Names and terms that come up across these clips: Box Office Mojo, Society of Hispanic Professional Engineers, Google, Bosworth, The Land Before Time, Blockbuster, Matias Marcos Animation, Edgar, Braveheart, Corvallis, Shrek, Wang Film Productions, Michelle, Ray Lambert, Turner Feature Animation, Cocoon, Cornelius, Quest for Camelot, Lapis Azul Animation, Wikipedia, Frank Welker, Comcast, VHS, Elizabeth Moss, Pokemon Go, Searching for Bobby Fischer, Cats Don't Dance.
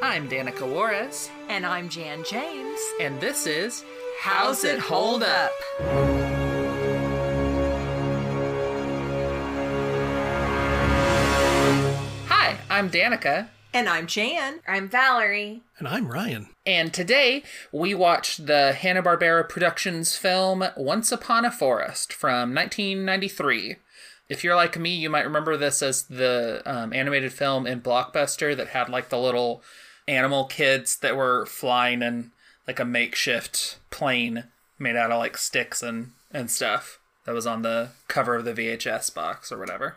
I'm Danica Juarez. And I'm Jan James. And this is How's It Hold Up? Hi, I'm Danica. And I'm Jan. I'm Valerie. And I'm Ryan. And today, we watched the Hanna-Barbera Productions film Once Upon a Forest from 1993. If you're like me, you might remember this as the animated film in Blockbuster that had like the little animal kids that were flying in like a makeshift plane made out of like sticks and stuff that was on the cover of the VHS box or whatever.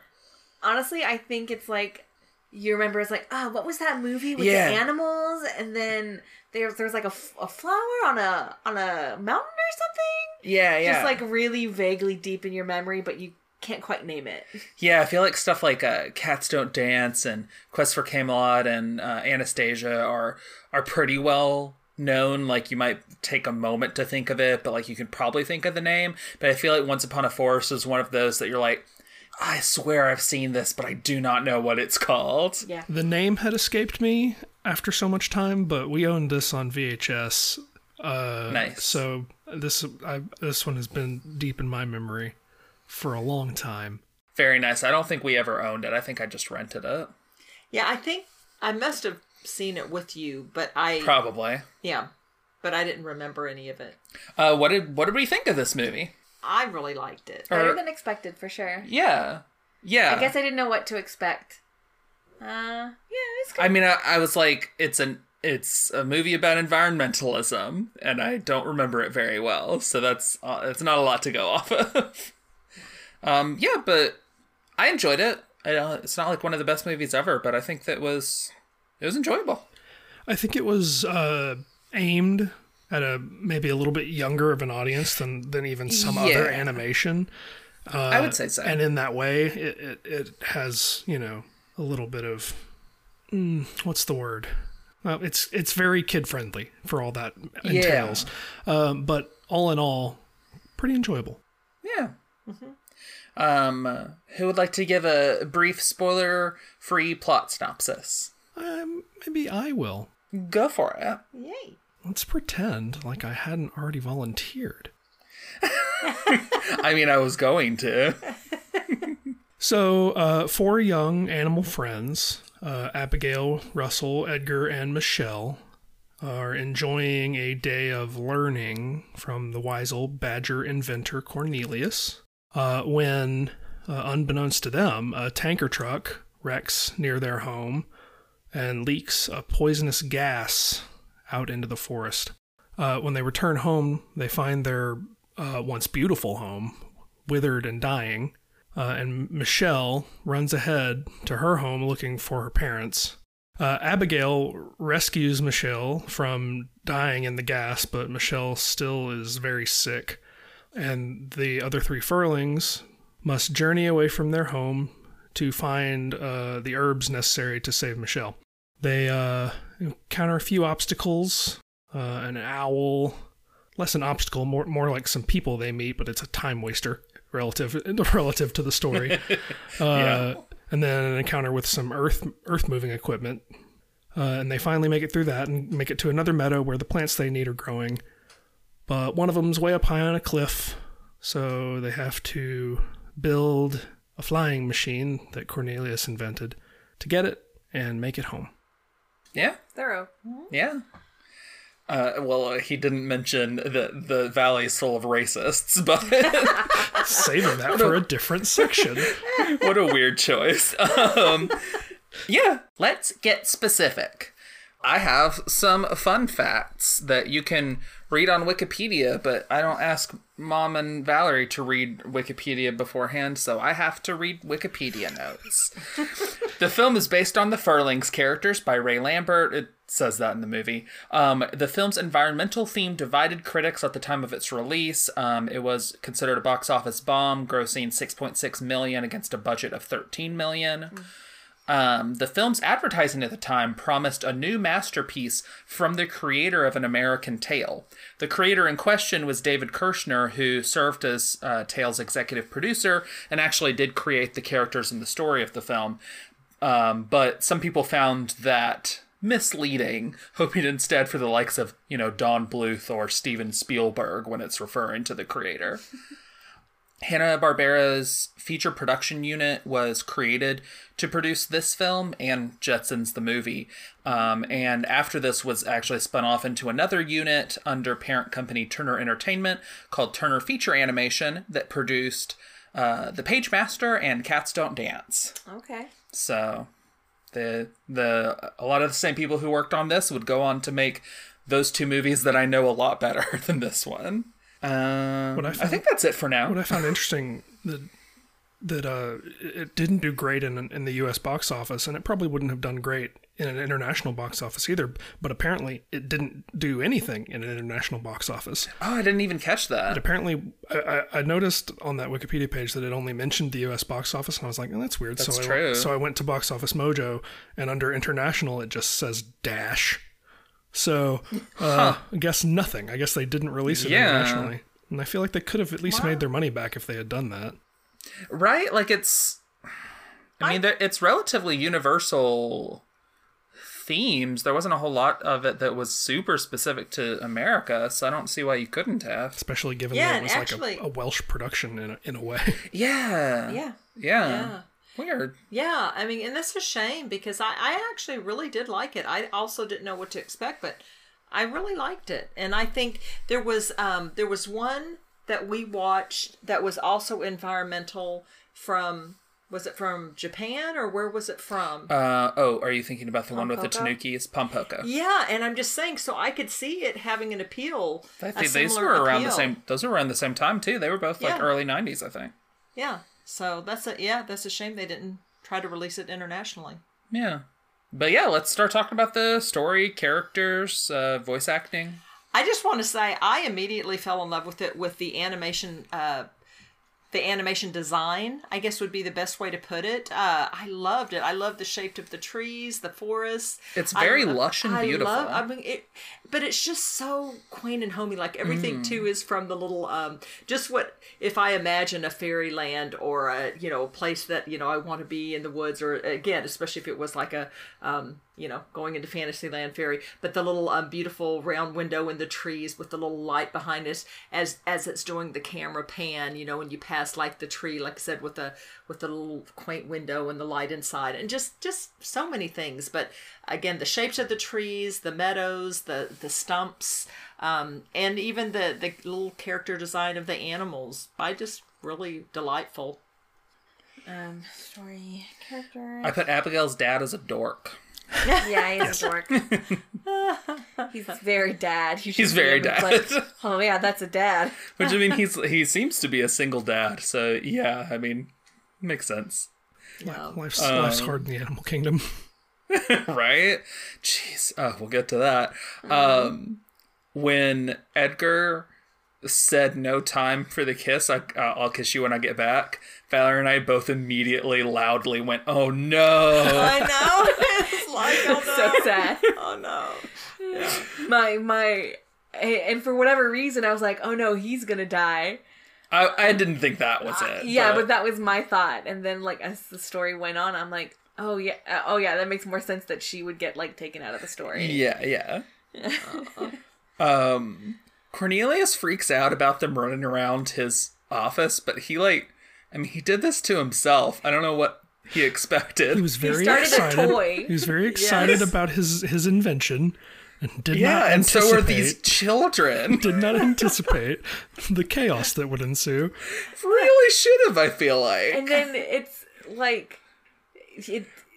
Honestly, I think it's like... You remember it's like, oh, what was that movie with the animals? And then there was like a flower on a mountain or something? Yeah. Just like really vaguely deep in your memory, but you can't quite name it. Yeah, I feel like stuff like Cats Don't Dance and Quest for Camelot and Anastasia are pretty well known. Like you might take a moment to think of it, but like you could probably think of the name. But I feel like Once Upon a Forest is one of those that you're like, I swear I've seen this, but I do not know what it's called. Yeah. The name had escaped me after so much time, but we owned this on VHS. Nice. So this one has been deep in my memory for a long time. Very nice. I don't think we ever owned it. I think I just rented it. Yeah, I think I must have seen it with you, but Probably. Yeah, but I didn't remember any of it. What did we think of this movie? I really liked it. Better than expected, for sure. Yeah. I guess I didn't know what to expect. Yeah, it's good. I mean, I was like, it's a movie about environmentalism, and I don't remember it very well, so that's it's not a lot to go off of. Yeah, but I enjoyed it. It's not like one of the best movies ever, but I think that it was enjoyable. I think it was aimed at maybe a little bit younger of an audience than even some other animation. I would say so. And in that way, it has, you know, a little bit of, what's the word? Well, it's very kid-friendly for all that entails. But all in all, pretty enjoyable. Yeah. Mm-hmm. Who would like to give a brief spoiler-free plot synopsis? Maybe I will. Go for it. Yay. Let's pretend like I hadn't already volunteered. I mean, I was going to. So, four young animal friends, Abigail, Russell, Edgar, and Michelle, are enjoying a day of learning from the wise old badger inventor Cornelius, when, unbeknownst to them, a tanker truck wrecks near their home and leaks a poisonous gas out into the forest. When they return home, they find their once beautiful home withered and dying, and Michelle runs ahead to her home looking for her parents. Abigail rescues Michelle from dying in the gas, but Michelle still is very sick, and the other three furlings must journey away from their home to find the herbs necessary to save Michelle. They encounter a few obstacles, an owl, less an obstacle, more like some people they meet, but it's a time waster relative to the story. And then an encounter with some earth moving equipment. And they finally make it through that and make it to another meadow where the plants they need are growing. But one of them's way up high on a cliff, so they have to build a flying machine that Cornelius invented to get it and make it home. Yeah. Thorough. Mm-hmm. Yeah. Well, he didn't mention that the valley's full of racists, but... Saving that for a different section. What a weird choice. Yeah, let's get specific. I have some fun facts that you can read on Wikipedia, but I don't ask Mom and Valerie to read Wikipedia beforehand, so I have to read Wikipedia notes. The film is based on the Furlings characters by Ray Lambert. It says that in the movie. The film's environmental theme divided critics at the time of its release. It was considered a box office bomb, grossing $6.6 million against a budget of $13 million. Mm. The film's advertising at the time promised a new masterpiece from the creator of An American Tail. The creator in question was David Kirschner, who served as Tail's executive producer and actually did create the characters and the story of the film. But some people found that misleading, hoping instead for the likes of, you know, Don Bluth or Steven Spielberg when it's referring to the creator. Hanna-Barbera's feature production unit was created to produce this film and Jetsons the movie. And after this was actually spun off into another unit under parent company Turner Entertainment called Turner Feature Animation that produced The Pagemaster and Cats Don't Dance. Okay. So a lot of the same people who worked on this would go on to make those two movies that I know a lot better than this one. I think that's it for now. What I found interesting that it didn't do great in the U.S. box office, and it probably wouldn't have done great in an international box office either. But apparently, it didn't do anything in an international box office. Oh, I didn't even catch that. It apparently, I noticed on that Wikipedia page that it only mentioned the U.S. box office, and I was like, oh, that's weird. That's true. So I went to Box Office Mojo, and under international, it just says dash. So, I guess nothing. I guess they didn't release it internationally. And I feel like they could have at least made their money back if they had done that. Right? Like, it's relatively universal themes. There wasn't a whole lot of it that was super specific to America, so I don't see why you couldn't have. Especially given that it was actually, like a Welsh production in a way. Yeah. Yeah. Yeah. Yeah. Weird. Yeah, I mean, and that's a shame because I actually really did like it. I also didn't know what to expect, but I really liked it. And I think there was one that we watched that was also environmental from Japan or where was it from? Are you thinking about the one with the Tanukis? Pompoko. Yeah, and I'm just saying, so I could see it having an appeal. I think these were around the same. Those were around the same time too. They were both like early 90s, I think. Yeah. So that's a shame they didn't try to release it internationally. Yeah. But yeah, let's start talking about the story, characters, voice acting. I just want to say I immediately fell in love with it, with the animation design, I guess would be the best way to put it. I loved it. I loved the shape of the trees, the forests. It's very lush and beautiful. But it's just so quaint and homey. Like everything too is from the little, just what, if I imagine a fairyland or a, you know, a place that, you know, I want to be in the woods or again, especially if it was like a, you know, going into Fantasyland fairy, but the little beautiful round window in the trees with the little light behind us as it's doing the camera pan, you know, and you pass like the tree, like I said, with the little quaint window and the light inside and just so many things. But again, the shapes of the trees, the meadows, the stumps, and even the little character design of the animals. I just really delightful. Story, character. I put Abigail's dad as a dork. Yeah, he's a dork. He's very dad. He's very dad. Like, oh yeah, that's a dad. Which I mean, he seems to be a single dad. So yeah, I mean, makes sense. Wow. Life's hard in the animal kingdom, right? Jeez. Oh, we'll get to that. When Edgar said no time for the kiss, I'll kiss you when I get back, Valerie and I both immediately loudly went, oh no. I know. It's like, oh no. So sad. Oh no. Yeah. And for whatever reason I was like, oh no, he's gonna die. I didn't think that was it. Yeah, but that was my thought. And then like as the story went on, I'm like, oh yeah, that makes more sense that she would get like taken out of the story. Yeah. Cornelius freaks out about them running around his office, but he he did this to himself. I don't know what he expected. He was very excited. A toy. He was very excited about his invention and did not anticipate. And so were these children. Did not anticipate the chaos that would ensue. Really should have, I feel like. And then it's like,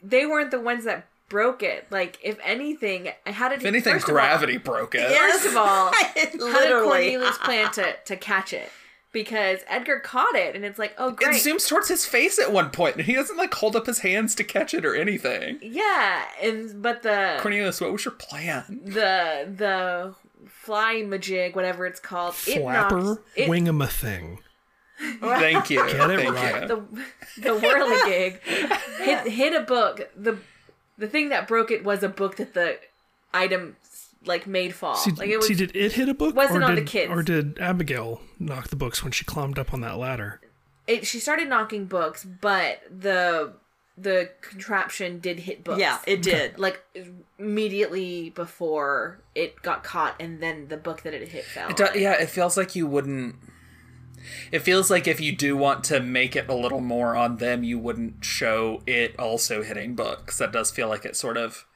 they weren't the ones that broke it. Like, if anything, gravity broke it. First of all, how did Cornelius plan to catch it? Because Edgar caught it, and it's like, oh, great. It zooms towards his face at one point, and he doesn't, like, hold up his hands to catch it or anything. Yeah, Cornelius, what was your plan? The fly-majig, whatever it's called. Flapper, wing-a-ma-thing. Thank you. Get it right. The whirligig. Hit a book. The thing that broke it was a book that the item like made fall. Did it hit a book? Wasn't on the kids. Or did Abigail knock the books when she climbed up on that ladder? She started knocking books, but the the contraption did hit books. Yeah, it did. Like, immediately before it got caught, and then the book that it hit fell. It feels like you wouldn't... It feels like if you do want to make it a little more on them, you wouldn't show it also hitting books. That does feel like it sort of...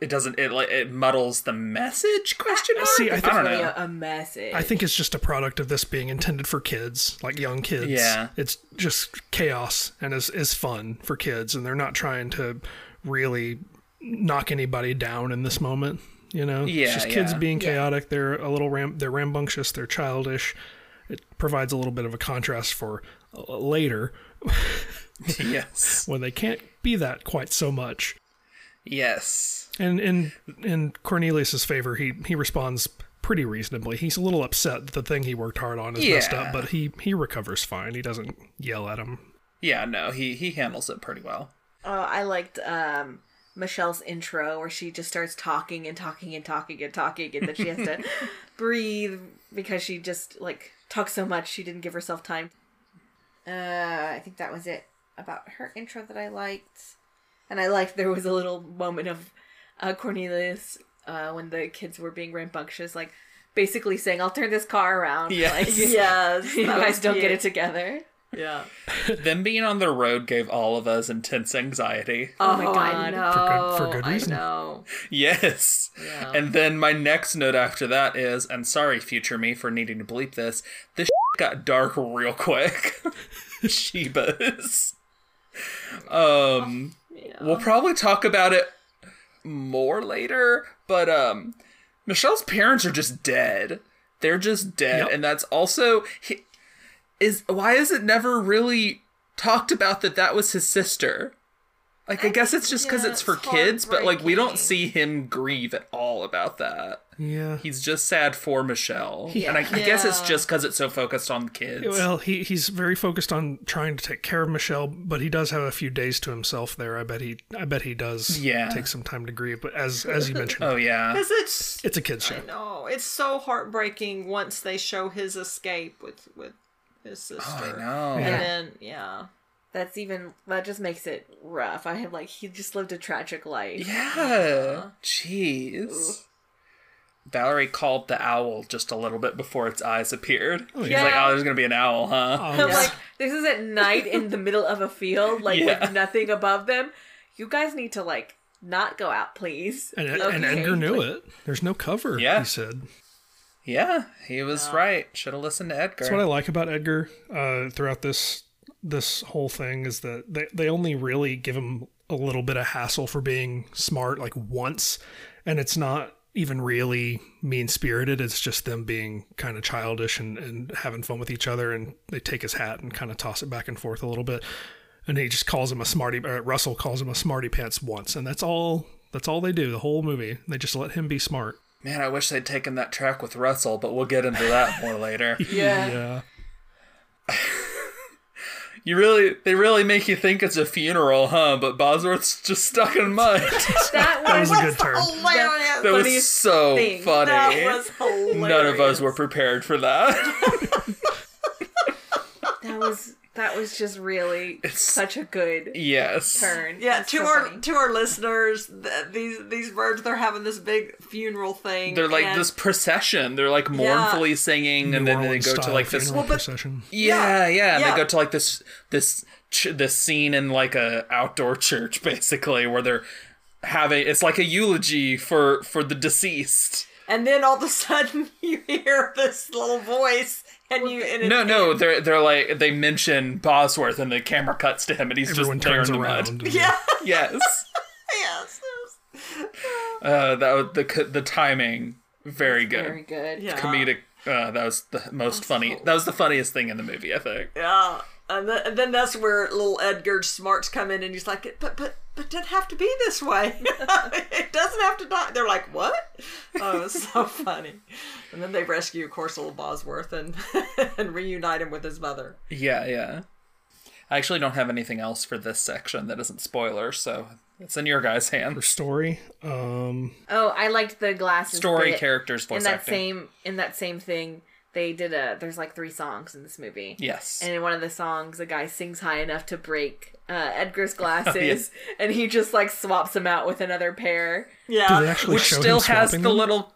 It doesn't... It muddles the message, question mark? See, I don't know. A message. I think it's just a product of this being intended for kids, like young kids. Yeah. It's just chaos and is fun for kids, and they're not trying to really knock anybody down in this moment, you know? Yeah, it's just kids being chaotic. They're a little they're rambunctious. They're childish. It provides a little bit of a contrast for later. Yes. When they can't be that quite so much. Yes. And in Cornelius's favor, he responds pretty reasonably. He's a little upset that the thing he worked hard on is messed up, but he recovers fine. He doesn't yell at him. Yeah, no, he handles it pretty well. I liked Michelle's intro where she just starts talking and talking and talking and talking, and then she has to breathe because she just, like, talked so much she didn't give herself time. I think that was it about her intro that I liked. And I liked there was a little moment of Cornelius when the kids were being rambunctious, like, basically saying, I'll turn this car around. Yes. Like, yes. You guys don't get it together. Yeah. Them being on the road gave all of us intense anxiety. Oh, my God. No. For good reason. I know. Yes. Yeah. And then my next note after that is, and sorry, future me, for needing to bleep this, this got dark real quick. Shebas. Yeah. We'll probably talk about it more later, but Michelle's parents are just dead. They're just dead, yep. And that's also why is it never really talked about that was his sister? Like, I guess it's just because it's for kids, but, like, we don't see him grieve at all about that. Yeah. He's just sad for Michelle. Yeah. And I guess it's just because it's so focused on the kids. Well, he's very focused on trying to take care of Michelle, but he does have a few days to himself there. I bet he does take some time to grieve, but as you mentioned. Oh, yeah. Because it's a kid's show. I know. It's so heartbreaking once they show his escape with his sister. Oh, I know. And then, that just makes it rough. I have, like, he just lived a tragic life. Yeah. Jeez. Ooh. Valerie called the owl just a little bit before its eyes appeared. Yeah. He's like, oh, there's going to be an owl, huh? Oh, yeah. Like, this is at night in the middle of a field, like, with nothing above them. You guys need to, like, not go out, please. And Edgar knew it. There's no cover, he said. Yeah, he was right. Should have listened to Edgar. That's what I like about Edgar throughout this whole thing is that they only really give him a little bit of hassle for being smart, like, once, and it's not even really mean-spirited. It's just them being kind of childish and having fun with each other, and they take his hat and kind of toss it back and forth a little bit, and he just calls him a smarty, or Russell calls him a smarty pants once, and that's all they do the whole movie. They just let him be smart. Man, I wish they'd taken that track with Russell, but we'll get into that more later. Yeah. They really make you think it's a funeral, huh? But Bosworth's just stuck in mud. That was a good turn. Hilarious. That was so funny. That was hilarious. None of us were prepared for that. That was just really such a good turn. Yeah, that's to our listeners, these birds, they're having this big funeral thing. They're like this procession. They're like mournfully singing, New and then Orleans they go to like this procession. And they go to like this scene in like a outdoor church, basically, where they're having it's like a eulogy for the deceased. And then all of a sudden you hear this little voice, they're like they mention Bosworth, and the camera cuts to him, and he's everyone just turns around. The mud. Yeah. Yes. That was the timing very good. Very good. Yeah. Comedic. That was the most funny. That was the funniest thing in the movie, I think. Yeah. And then that's where little Edgar's smarts come in, and he's like, but it didn't have to be this way. It doesn't have to die. They're like, what? Oh, it was so funny. And then they rescue, of course, little Bosworth and reunite him with his mother. Yeah. I actually don't have anything else for this section that isn't spoilers, so it's in your guys' hands. For story. I liked the glasses. Story, characters, voice acting. In that same thing, They did a... There's like 3 songs in this movie. Yes. And in one of the songs, a guy sings high enough to break Edgar's glasses. Oh, yeah. And he just like swaps them out with another pair. Yeah. Do they actually show him swapping them? Which still has the little...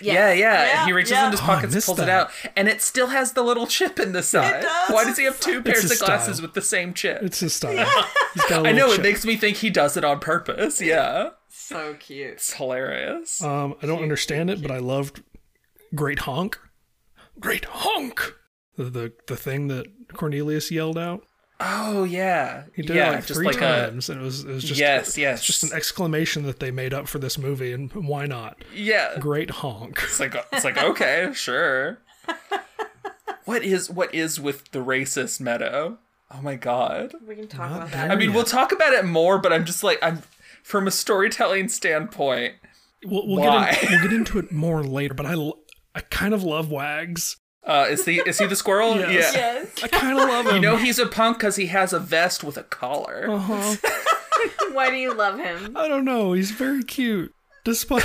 Yes. Yeah. He reaches into his pockets and pulls it out. And it still has the little chip in the side. It does. Why does he have 2 pairs of glasses with the same chip? It's his style. Yeah. He's got a little chip. It makes me think he does it on purpose. Yeah. So cute. It's hilarious. I don't understand it, but I loved Great Honk. Great honk! The thing that Cornelius yelled out. Oh yeah, he did it like 3 times, and it was just it's just an exclamation that they made up for this movie, and why not? Yeah, great honk. It's like okay, sure. What is with the racist meadow? Oh my god, we can talk about that. I mean, we'll talk about it more, but I'm just like from a storytelling standpoint. We'll get into it more later, but I kind of love Wags. Is he the squirrel? Yes. Yeah. Yes. I kind of love him. You know he's a punk because he has a vest with a collar. Uh-huh. Why do you love him? I don't know. He's very cute. Despite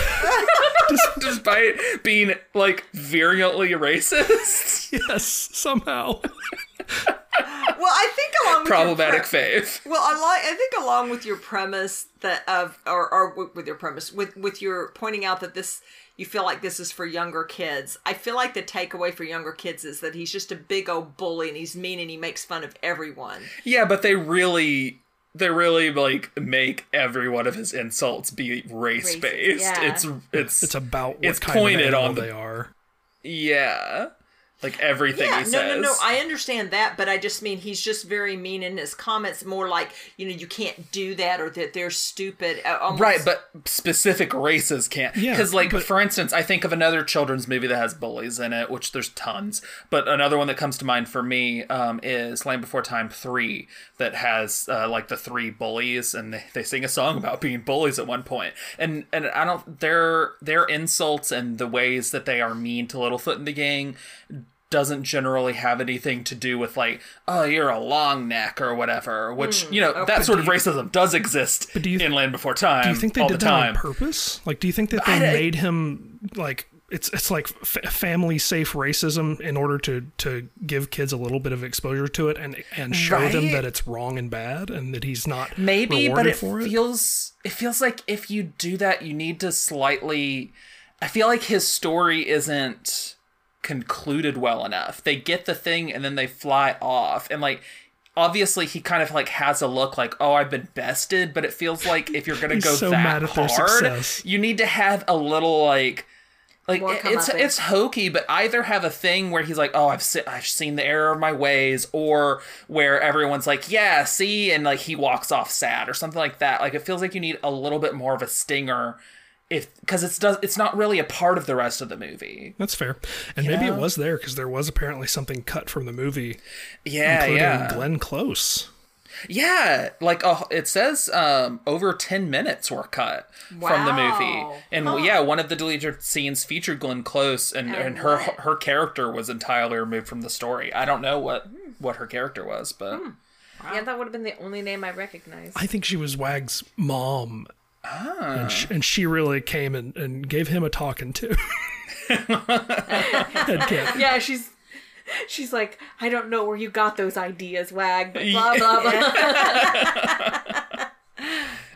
being, like, virulently racist? Yes, somehow. Well, I think along with problematic fave. Well, I think along with your premise that with your pointing out that this you feel like this is for younger kids. I feel like the takeaway for younger kids is that he's just a big old bully and he's mean and he makes fun of everyone. Yeah, but they really like make every one of his insults be race-based. Yeah. It's about what it's kind pointed of on they are. Yeah. Like everything he says. No. I understand that, but I just mean he's just very mean in his comments. More like, you can't do that, or that they're stupid. Right, but specific races can't. Because, for instance, I think of another children's movie that has bullies in it, which there's tons. But another one that comes to mind for me is Land Before Time 3, that has the 3 bullies, and they sing a song about being bullies at one point. And I don't their insults and the ways that they are mean to Littlefoot and the gang doesn't generally have anything to do with you're a long neck or whatever, which, that sort of racism does exist in Land Before Time. Do you think they did that on purpose? Like, do you think that they made him, it's like family-safe racism in order to give kids a little bit of exposure to it and show them that it's wrong and bad and that he's not maybe, but it feels like if you do that, you need to slightly... I feel like his story isn't concluded well enough. They get the thing and then they fly off, and obviously he kind of has a look like, oh, I've been bested, but it feels like if you're gonna go so that hard, you need to have a little like it's hokey, but either have a thing where he's like, oh, I've seen the error of my ways, or where everyone's like, yeah, see, and he walks off sad or something like that. It feels like you need a little bit more of a stinger. Because it's not really a part of the rest of the movie. That's fair. And maybe it was there because there was apparently something cut from the movie. Yeah, including Glenn Close. Yeah, it says over 10 minutes were cut from the movie. And one of the deleted scenes featured Glenn Close, and her character was entirely removed from the story. I don't know what her character was, but... Wow. Yeah, that would have been the only name I recognized. I think she was Wag's mom. Ah. And she really came and gave him a talking to. Yeah, she's like, I don't know where you got those ideas, Wag, but blah, blah, blah.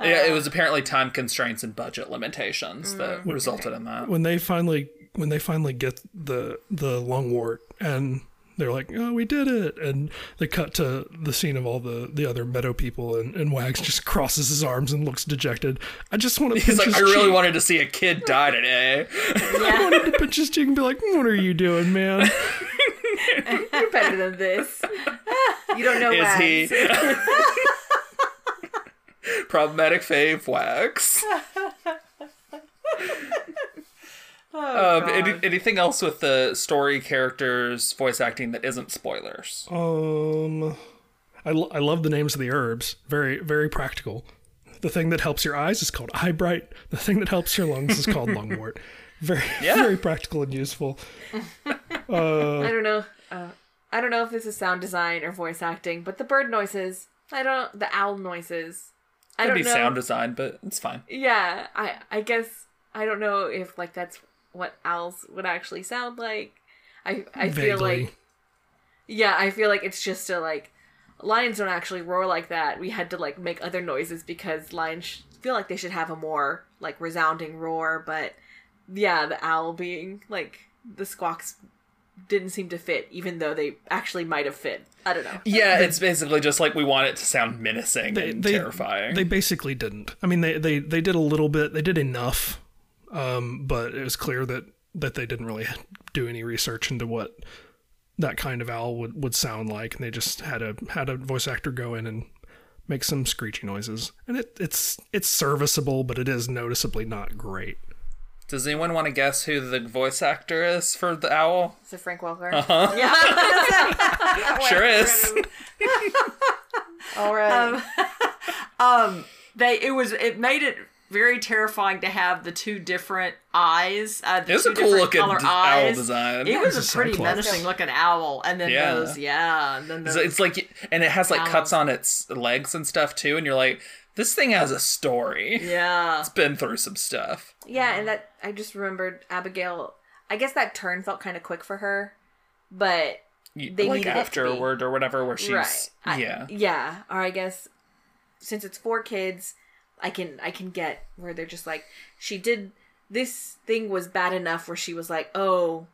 Yeah, it was apparently time constraints and budget limitations that resulted in that. When they finally get the lungwort and they're like, oh, we did it. And they cut to the scene of all the other meadow people, and Wags just crosses his arms and looks dejected. I just want to pinch his cheek. He's like, I really wanted to see a kid die today. I wanted to pinch his cheek and be like, what are you doing, man? You're better than this. You don't know Wags. He? Problematic fave Wags. Oh, anything else with the story, characters, voice acting that isn't spoilers? I love the names of the herbs. Very, very practical. The thing that helps your eyes is called eye bright. The thing that helps your lungs is called lungwort. Very practical and useful. I don't know. I don't know if this is sound design or voice acting, but the bird noises. The owl noises. I don't know. It'd be sound design, but it's fine. Yeah, I guess I don't know if that's what owls would actually sound like. I feel like, yeah, I feel like it's just a, like, lions don't actually roar like that. We had to, like, make other noises because lions feel like they should have a more, like, resounding roar. But, yeah, the owl being, like, the squawks didn't seem to fit, even though they actually might have fit. I don't know. Yeah, it's basically just, like, we want it to sound menacing and terrifying. They basically didn't. I mean, they did a little bit. They did enough, but it was clear that they didn't really do any research into what that kind of owl would sound like, and they just had a voice actor go in and make some screechy noises. And it's serviceable, but it is noticeably not great. Does anyone want to guess who the voice actor is for the owl? Is it Frank Welker? Uh-huh. Yeah. Sure is. All right. It made it very terrifying to have the two different eyes. It was a cool looking owl design. It was a pretty menacing looking owl, and then those, yeah. And then it's like, and it has like cuts on its legs and stuff too, and you're like, this thing has a story. Yeah, it's been through some stuff. Yeah, and that I just remembered Abigail. I guess that turn felt kind of quick for her, but they like needed afterward it to be, or whatever, where she's right. Yeah, or I guess since it's four kids. I can get where they're just like, she did, this thing was bad enough where she was like, oh,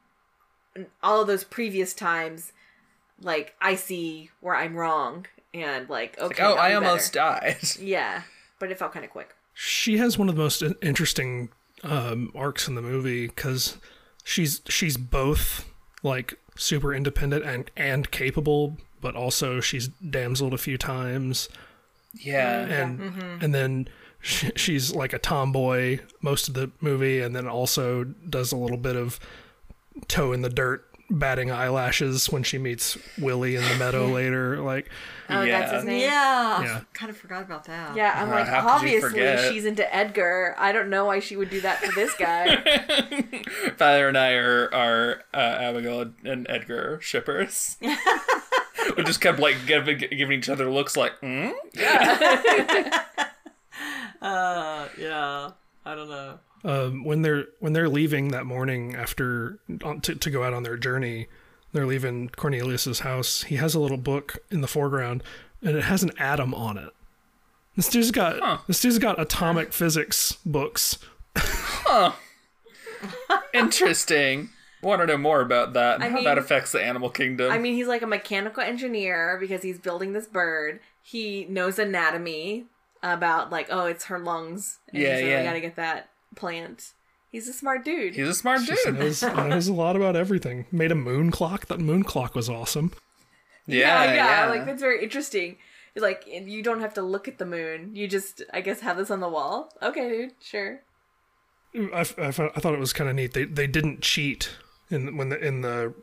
all of those previous times, like, I see where I'm wrong. And like, okay, like, oh, I almost died. Yeah. But it felt kind of quick. She has one of the most interesting arcs in the movie because she's both like super independent and capable, but also she's damseled a few times. Yeah, and then she's like a tomboy most of the movie, and then also does a little bit of toe in the dirt, batting eyelashes when she meets Willie in the meadow later. Like, oh, yeah. That's his name. Yeah, kind of forgot about that. Yeah, I'm like, obviously she's into Edgar. I don't know why she would do that for this guy. Father and I are Abigail and Edgar shippers. We just kept like giving each other looks like, yeah. Yeah, I don't know. When they're leaving that morning after to go out on their journey, they're leaving Cornelius's house. He has a little book in the foreground, and it has an atom on it. This dude's got atomic physics books. Huh. Interesting. Want to know more about that and how that affects the animal kingdom. I mean, he's like a mechanical engineer because he's building this bird. He knows anatomy about, like, oh, it's her lungs. And we got to get that plant. He's a smart dude. She knows a lot about everything. Made a moon clock. That moon clock was awesome. Yeah. Like, that's very interesting. It's like, you don't have to look at the moon. You just, I guess, have this on the wall. Okay, dude, sure. I thought it was kind of neat. They didn't cheat. In the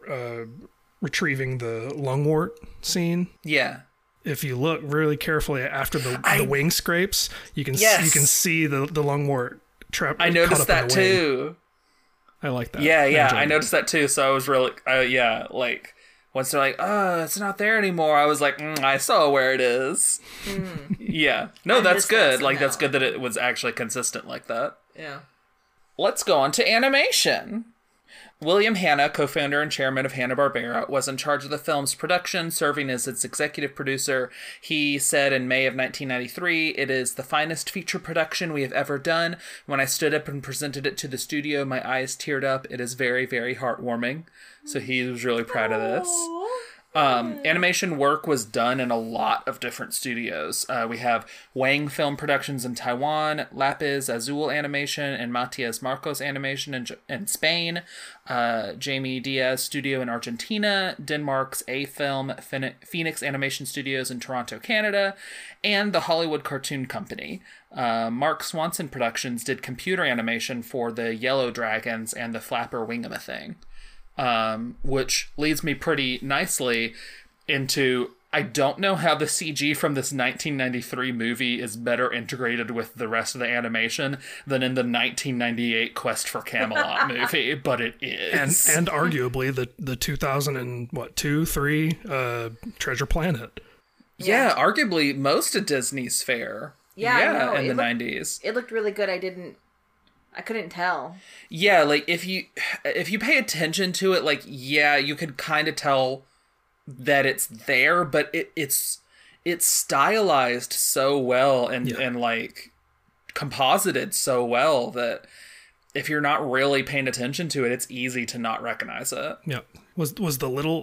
retrieving the lungwort scene, yeah. If you look really carefully after the wing scrapes, you can see the lungwort trapped. I noticed that too. I like that. Yeah. I noticed that too. So I was really, like once they're like, oh, it's not there anymore. I was like, I saw where it is. Yeah, no, that's good. Like that's good that it was actually consistent like that. Yeah. Let's go on to animation. William Hanna, co-founder and chairman of Hanna-Barbera, was in charge of the film's production, serving as its executive producer. He said in May of 1993, "It is the finest feature production we have ever done. When I stood up and presented it to the studio, my eyes teared up. It is very, very heartwarming." So he was really proud of this. Animation work was done in a lot of different studios. We have Wang Film Productions in Taiwan, Lapis Azul Animation, and Matias Marcos Animation in Spain, Jamie Diaz Studio in Argentina, Denmark's A-Film, Phoenix Animation Studios in Toronto, Canada, and the Hollywood Cartoon Company. Mark Swanson Productions did computer animation for the Yellow Dragons and the Flapper Wingama thing. Which leads me pretty nicely into, I don't know how the CG from this 1993 movie is better integrated with the rest of the animation than in the 1998 Quest for Camelot movie, but it is. And arguably the 2003 Treasure Planet. Yeah, arguably most of Disney's fare. Yeah, in the 90s. It looked really good. I didn't I couldn't tell. Yeah, like, if you pay attention to it, like, yeah, you could kind of tell that it's there, but it's stylized so well and like, composited so well that if you're not really paying attention to it, it's easy to not recognize it. Yeah. Was the little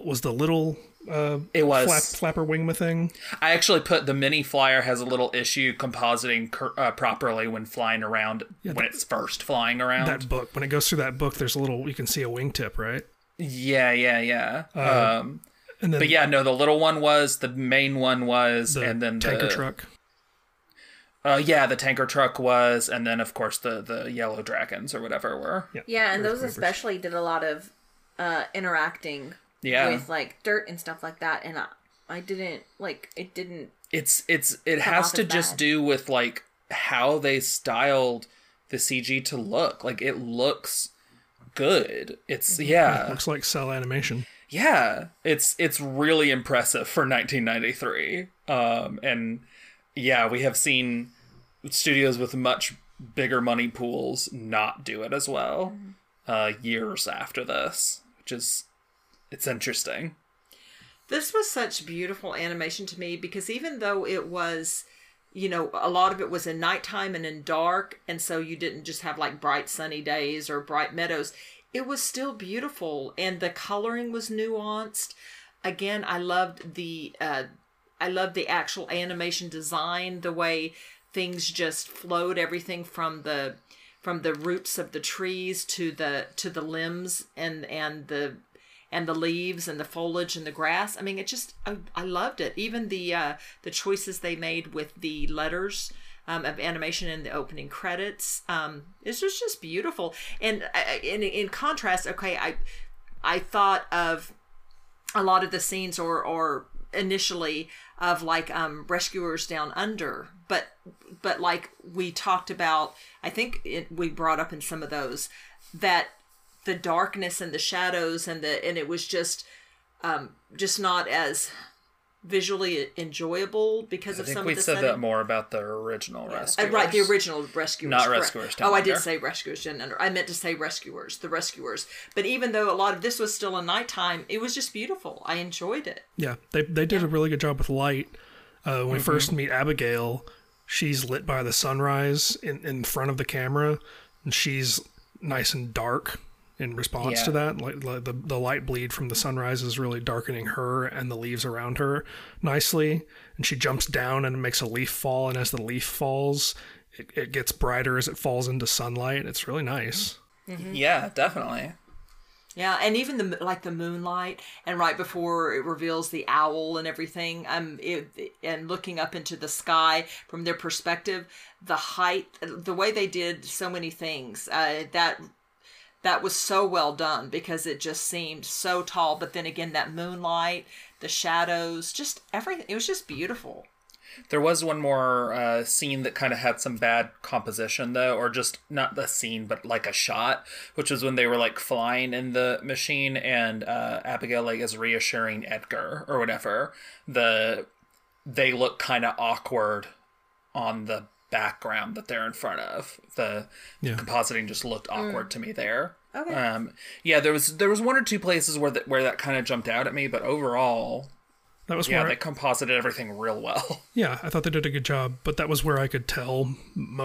it was flapper wingma thing. I actually put the mini flyer has a little issue compositing properly when flying around, when it's first flying around. That book, when it goes through that book, there's a little, you can see a wingtip, right? Yeah. And then, but yeah, no, the little one was, the main one was, and then the tanker truck. Yeah, the tanker truck was, and then of course the yellow dragons or whatever were. Yeah, and those especially did a lot of interacting. Yeah. With like dirt and stuff like that, and I didn't like it. Didn't it has to just do with like how they styled the CG to look like it looks good. It's it looks like cell animation. Yeah, it's really impressive for 1993. And yeah, we have seen studios with much bigger money pools not do it as well. Years after this, which is. It's interesting. This was such beautiful animation to me because even though it was, you know, a lot of it was in nighttime and in dark, and so you didn't just have like bright sunny days or bright meadows, it was still beautiful and the coloring was nuanced. Again, I loved the actual animation design, the way things just flowed, everything from the roots of the trees to the limbs and the leaves and the foliage and the grass. I mean, it just, I loved it. Even the choices they made with the letters of animation in the opening credits. It's just beautiful. And in contrast, okay, I thought of a lot of the scenes or initially of like Rescuers Down Under, but like we talked about, I think we brought up in some of those that the darkness and the shadows and it was just not as visually enjoyable because of some of the setting. I think we said that more about the original Rescuers. Right, the original Rescuers. Not Rescuers Down Under. Oh, I did say Rescuers Down Under. I meant to say Rescuers, the Rescuers. But even though a lot of this was still in nighttime, it was just beautiful. I enjoyed it. Yeah, they did a really good job with light. When we first meet Abigail, she's lit by the sunrise in front of the camera, and she's nice and dark. In response to that, like the light bleed from the sunrise is really darkening her and the leaves around her nicely. And she jumps down and makes a leaf fall. And as the leaf falls, it gets brighter as it falls into sunlight. It's really nice. Mm-hmm. Yeah, definitely. Yeah, and even the moonlight, and right before it reveals the owl and everything, and looking up into the sky from their perspective, the height, the way they did so many things, that was so well done because it just seemed so tall. But then again, that moonlight, the shadows, just everything. It was just beautiful. There was one more scene that kind of had some bad composition, though, or just not the scene, but like a shot, which was when they were like flying in the machine and Abigail like is reassuring Edgar or whatever. They look kind of awkward on the background that they're in front of. The compositing just looked awkward to me there. Okay. There was one or two places where that kind of jumped out at me, but overall that was where they composited everything real well. Yeah, I thought they did a good job, but that was where I could tell.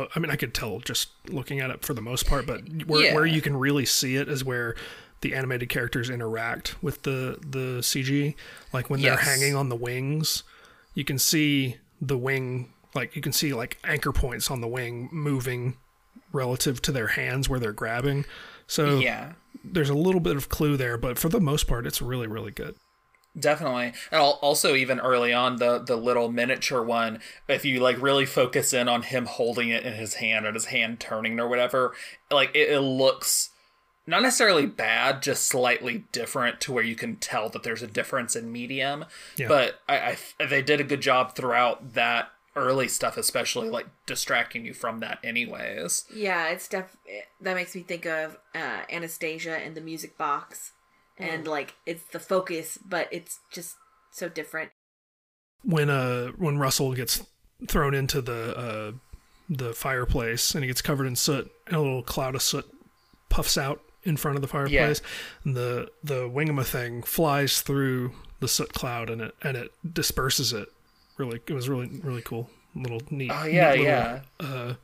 I could tell just looking at it for the most part, but where you can really see it is where the animated characters interact with the CG. Like when they're hanging on the wings, you can see the wing. Like, you can see, like, anchor points on the wing moving relative to their hands where they're grabbing. So there's a little bit of clue there, but for the most part, it's really, really good. Definitely. And also, even early on, the little miniature one, if you, like, really focus in on him holding it in his hand and his hand turning or whatever, like, it looks not necessarily bad, just slightly different to where you can tell that there's a difference in medium. Yeah. But they did a good job throughout that early stuff, especially, like, distracting you from that anyways. Yeah, it's that makes me think of Anastasia and the music box. And, like, it's the focus, but it's just so different. When Russell gets thrown into the the fireplace, and he gets covered in soot, and a little cloud of soot puffs out in front of the fireplace. Yeah. And the Wingama thing flies through the soot cloud, and it disperses it. Really, it was really cool. Little neat. Oh yeah, neat little,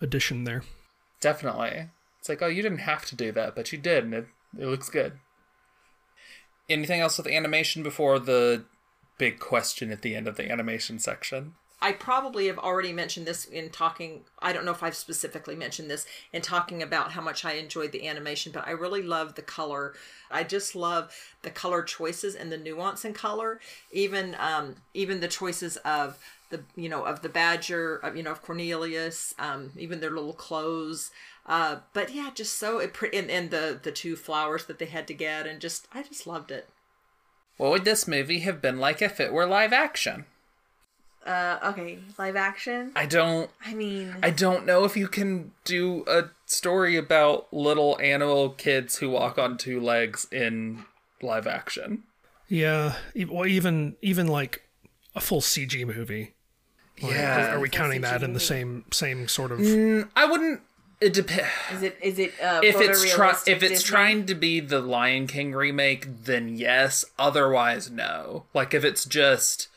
addition there. Definitely. It's like, oh, you didn't have to do that, but you did, and it looks good. Anything else with animation before the big question at the end of the animation section? I probably have already mentioned this in talking, I don't know if I've specifically mentioned this, in talking about how much I enjoyed the animation, but I really love the color. I just love the color choices and the nuance in color, even the choices of the, of the badger, of Cornelius, even their little clothes. But yeah, just so, and the two flowers that they had to get, and I just loved it. What would this movie have been like if it were live action? Okay, live action? I don't know if you can do a story about little animal kids who walk on two legs in live action. Yeah, well, even like a full CG movie. Yeah. Are we counting that in the same sort of... I wouldn't... It depends. Is it if it's trying to be the Lion King remake, then yes. Otherwise, no. Like if it's just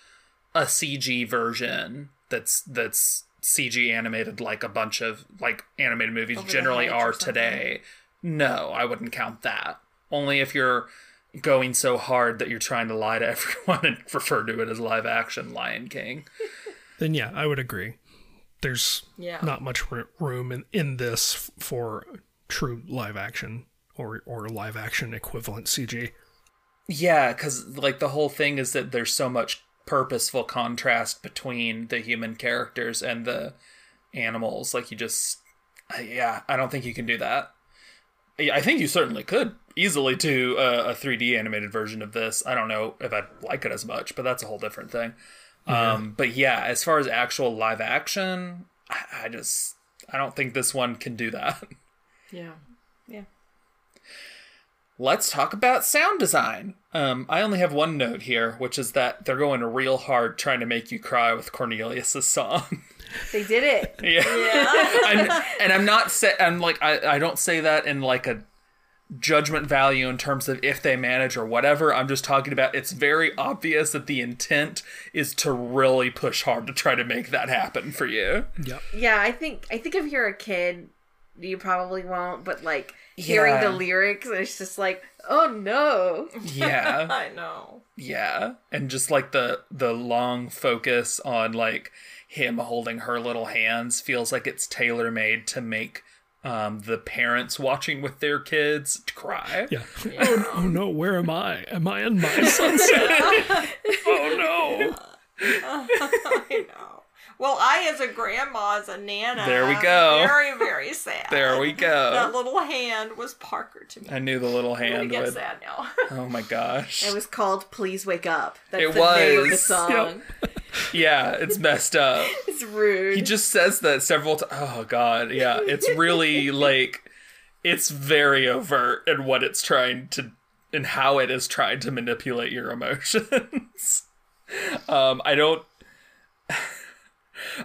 a CG version that's CG animated, like a bunch of animated movies generally are today. No, I wouldn't count that. Only if you're going so hard that you're trying to lie to everyone and refer to it as live action Lion King. Then yeah, I would agree. There's not much room in this for true live action or live action equivalent CG. Yeah, because the whole thing is that there's so much purposeful contrast between the human characters and the animals. I don't think you can do that. I think you certainly could easily do a 3D animated version of this. I don't know if I'd like it as much, but that's a whole different thing. Mm-hmm. But yeah, as far as actual live action, I don't think this one can do that. Yeah. Yeah. Let's talk about sound design. I only have one note here, which is that they're going real hard trying to make you cry with Cornelius's song. They did it. Yeah. And I'm not saying, I don't say that in a judgment value in terms of if they manage or whatever. I'm just talking about it's very obvious that the intent is to really push hard to try to make that happen for you. Yeah. Yeah, I think if you're a kid, you probably won't, but hearing the lyrics, it's just oh no. Yeah. I know. Yeah. And just the long focus on him holding her little hands feels like it's tailor-made to make the parents watching with their kids cry. Yeah. Oh no, where am I? Am I in my sunset? Oh no. I know. Well, I as a grandma, as a nana. There we go. Very, very sad. There we go. That little hand was Parker to me. I knew the little hand would. I'm sad now. Oh my gosh. It was called "Please Wake Up." That's the name of the song. Yep. Yeah, it's messed up. It's rude. He just says that several times. Oh, God. Yeah, it's really it's very overt in what it's trying to, and how it is trying to manipulate your emotions.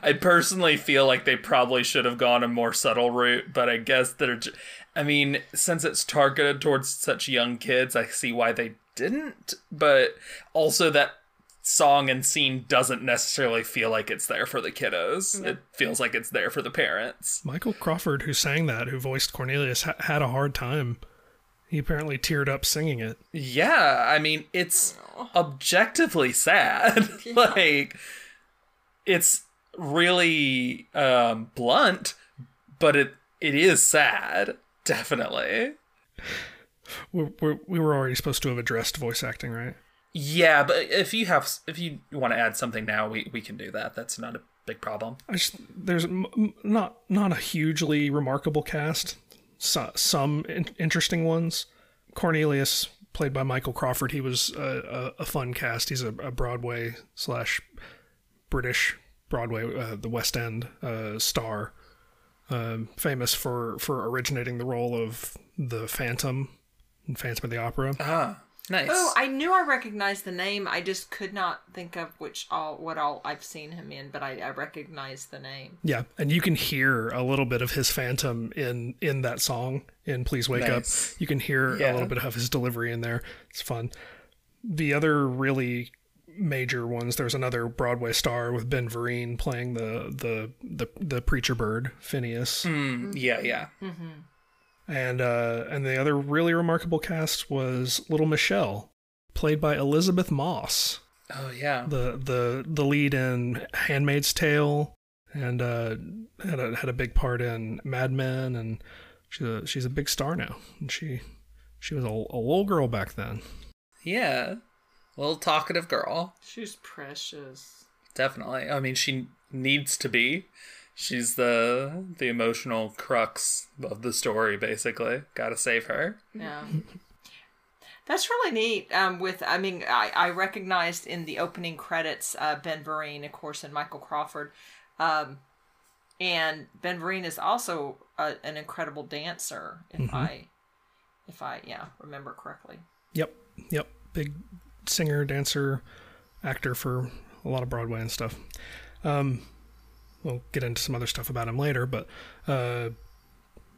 I personally feel like they probably should have gone a more subtle route, but I guess since it's targeted towards such young kids, I see why they didn't, but also that song and scene doesn't necessarily feel like it's there for the kiddos. It feels like it's there for the parents. Michael Crawford, who sang that, who voiced Cornelius, had a hard time. He apparently teared up singing it. Yeah, it's objectively sad. Yeah. It's really blunt, but it is sad, definitely. We were already supposed to have addressed voice acting, right? Yeah, but if you want to add something now, we can do that. That's not a big problem. There's not a hugely remarkable cast. So, some interesting ones. Cornelius, played by Michael Crawford, he was a fun cast. He's a Broadway / British Broadway, the West End star, famous for originating the role of the Phantom in Phantom of the Opera. Ah. Nice. Oh, I knew I recognized the name. I just could not think of what all I've seen him in, but I recognized the name. Yeah, and you can hear a little bit of his phantom in that song, in Please Wake Nice. Up. You can hear a little bit of his delivery in there. It's fun. The other really major ones, there's another Broadway star with Ben Vereen playing the preacher bird, Phineas. Mm, yeah, yeah. Mm-hmm. And the other really remarkable cast was Little Michelle, played by Elizabeth Moss. Oh yeah, the lead in *Handmaid's Tale*, and had a big part in *Mad Men*, and she's a big star now. And she was a little girl back then. Yeah, a little talkative girl. She's precious. Definitely. I mean, she needs to be. She's the emotional crux of the story, basically. Gotta save her. Yeah. That's really neat. I recognized in the opening credits Ben Vereen, of course, and Michael Crawford. And Ben Vereen is also an incredible dancer, if I remember correctly. Yep. Big singer, dancer, actor for a lot of Broadway and stuff. We'll get into some other stuff about him later, but very,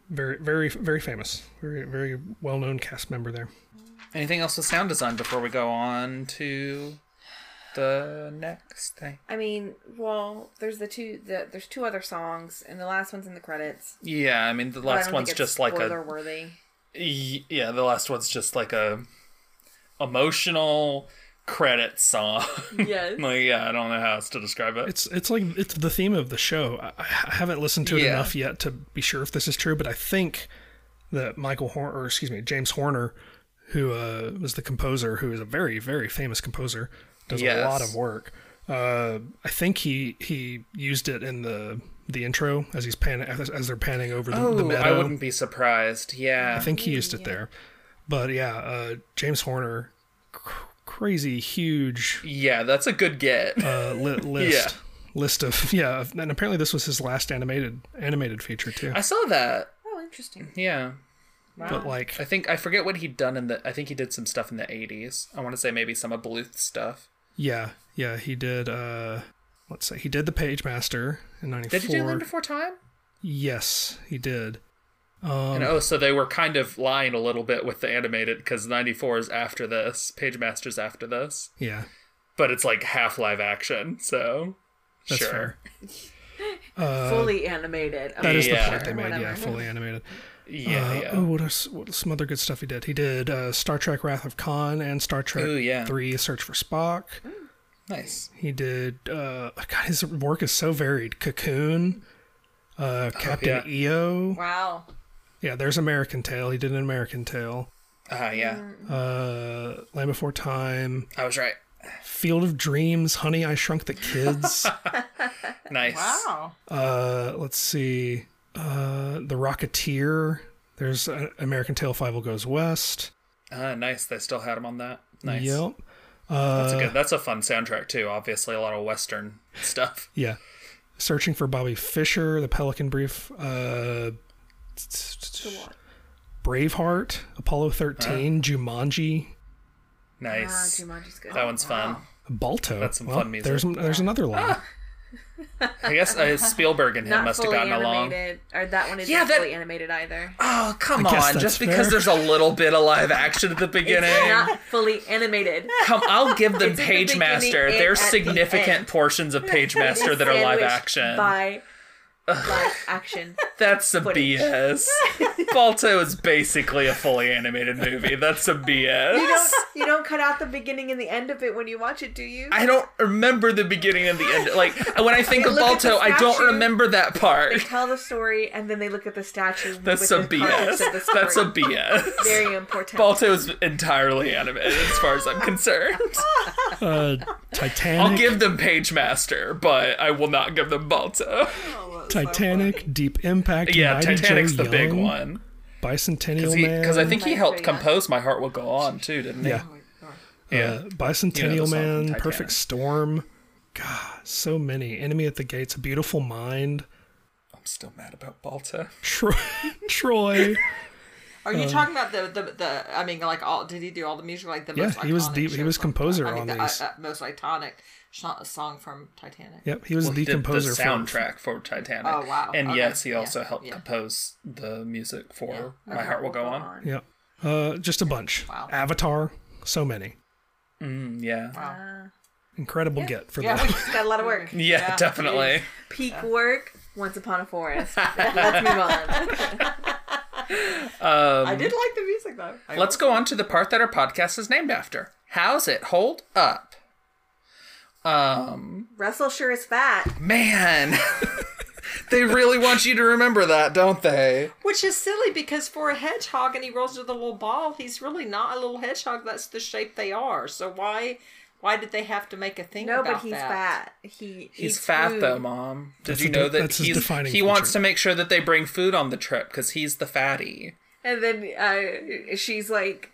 very, very famous, very, very well-known cast member there. Anything else with sound design before we go on to the next thing? I mean, well, there's two other songs, and the last one's in the credits. Yeah, I mean, the last one's just like spoiler-worthy. Yeah, the last one's just like a emotional credit song. Yes. I don't know how else to describe it. It's the theme of the show. I haven't listened to it enough yet to be sure if this is true, but I think that James Horner, who was the composer, who is a very, very famous composer, does a lot of work. I think he used it in the intro as they're panning over the meadow. I wouldn't be surprised. Yeah, I think he used it there. But James Horner. Crazy huge. Yeah, that's a good get. List. Yeah. List of and apparently this was his last animated feature too. I saw that. Oh, interesting. Yeah. Wow. But I think I forget what he'd done I think he did some stuff in the 80s. I want to say maybe some of Bluth's stuff. Yeah. Yeah, he did he did The Pagemaster in 94. Did he do Land Before Time? Yes, he did. So they were kind of lying a little bit with the animated, because 94 is after this, Pagemaster's after this. Yeah. But it's like half live action, so that's sure. Fair. Fully animated. That is the point they made, fully animated. Yeah. Oh, what some other good stuff he did. He did Star Trek Wrath of Khan and Star Trek III Search for Spock. Ooh, nice. He did, God, his work is so varied. Cocoon, Captain EO. Wow. Yeah, there's American Tail. He did An American Tail. Land Before Time. I was right. Field of Dreams, Honey, I Shrunk the Kids. Nice. Wow. Let's see. The Rocketeer. There's American Tail 5 Goes West. Nice. They still had him on that. Nice. Yep. That's a fun soundtrack too. Obviously, a lot of Western stuff. Yeah. Searching for Bobby Fischer, The Pelican Brief. Braveheart, Apollo 13, Jumanji. Nice. Jumanji's good. That one's fun. Balto. That's some fun music. There's another one. I guess Spielberg and him must have gotten animated, along. Or that one isn't fully animated either. Oh, come on. Just because there's a little bit of live action at the beginning. It's not fully animated. I'll give them Pagemaster. There's significant portions of Pagemaster that are live action. Live action. That's some BS. Balto is basically a fully animated movie. That's some BS. You don't cut out the beginning and the end of it when you watch it, do you? I don't remember the beginning and the end. When I think of Balto, I don't remember that part. They tell the story and then they look at the statue. That's some BS. That's some BS. Very important. Balto is entirely animated as far as I'm concerned. Titanic. I'll give them Pagemaster, but I will not give them Balto. Titanic, Deep Impact. Yeah, Titanic's the big one. Bicentennial Man. Because I think he helped compose "My Heart Will Go On" too, didn't he? Yeah. Bicentennial Man, Perfect Storm. God, so many. Enemy at the Gates, Beautiful Mind. I'm still mad about Balto. Troy. Are you talking about the I mean, like, all, did he do all the music, like the most iconic? He was composer on these. The most iconic song from Titanic. Yep, he was the composer for the soundtrack for Titanic. Oh, wow. And yes, he also helped compose the music for My Heart Will Go On. Yep. Just a bunch. Wow. Avatar, so many. Yeah. Wow. Incredible get for that. We just got a lot of work. Yeah, definitely. Peak work, Once Upon a Forest. Let's move on. I did like the music though. Let's go on to the part that our podcast is named after. How's it hold up? Russell sure is fat. Man. They really want you to remember that, don't they? Which is silly, because for a hedgehog, and he rolls with a little ball, he's really not a little hedgehog. That's the shape they are. So why did they have to make a thing about that? No, but he's fat. He's fat food. Though, Mom. Did you know that he wants to make sure that they bring food on the trip because he's the fatty? And then she's like,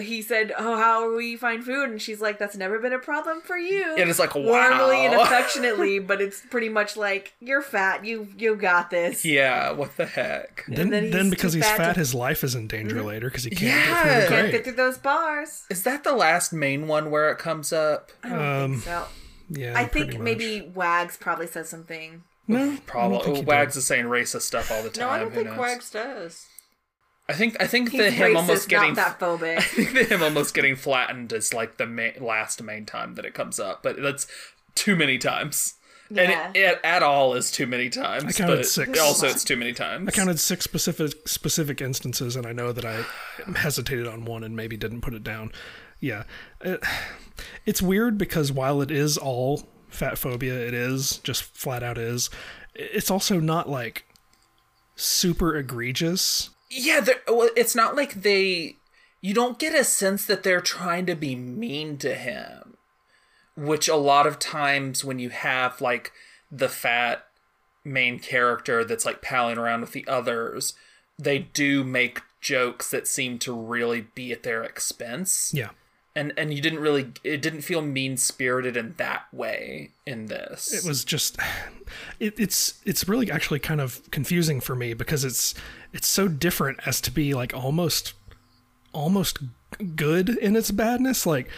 he said, "Oh, how will we find food?" And she's like, "That's never been a problem for you." And it's like, wow. Warmly and affectionately, but it's pretty much like, "You're fat. You got this." Yeah, what the heck? Then because he's fat, his life is in danger later because he can't get through those bars. Is that the last main one where it comes up? I don't think so. Yeah, I think maybe Wags probably says something. No, probably Wags is saying racist stuff all the time. No, I don't think Wags does. I think that him almost getting phobic. I think that him almost getting flattened is like the last main time that it comes up, but that's too many times. Yeah. And it at all is too many times. I counted 6. Also, it's too many times. I counted 6 specific instances, and I know that I hesitated on one and maybe didn't put it down. Yeah, it's weird because while it is all fat phobia, it is just flat out is. It's also not like super egregious. Yeah, it's not like you don't get a sense that they're trying to be mean to him, which a lot of times when you have like the fat main character that's like palling around with the others, they do make jokes that seem to really be at their expense. Yeah. And it didn't feel mean-spirited in that way in this. It was just, it's really actually kind of confusing for me because it's so different as to be like almost good in its badness. Like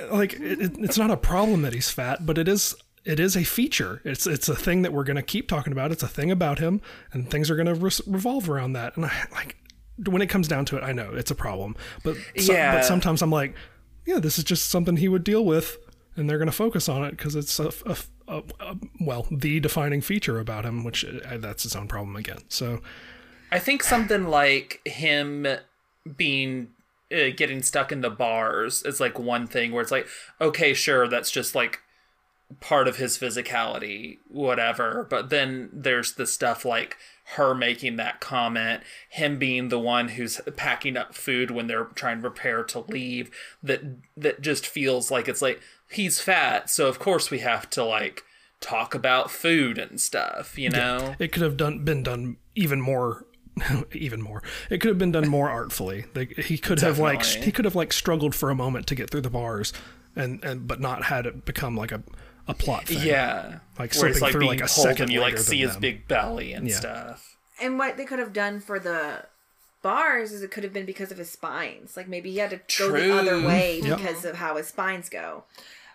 it's not a problem that he's fat, but it is a feature. It's a thing that we're going to keep talking about. It's a thing about him, and things are going to revolve around that. And I like, when it comes down to it, I know it's a problem, but sometimes I'm like, yeah, this is just something he would deal with, and they're going to focus on it because it's the defining feature about him, which that's his own problem again. So I think something like him being getting stuck in the bars is like one thing where it's like, okay, sure, that's just like part of his physicality, whatever. But then there's the stuff like her making that comment, him being the one who's packing up food when they're trying to prepare to leave, that just feels like it's like, he's fat, so of course we have to like talk about food and stuff, you know? Yeah. It could have been done even more. It could have been done more artfully. Like, he could have struggled for a moment to get through the bars and but not had it become like a plot thing. Yeah. Like slipping like through like a second and you like see his big belly and stuff. And what they could have done for the bars is it could have been because of his spines. Like maybe he had to go the other way because of how his spines go.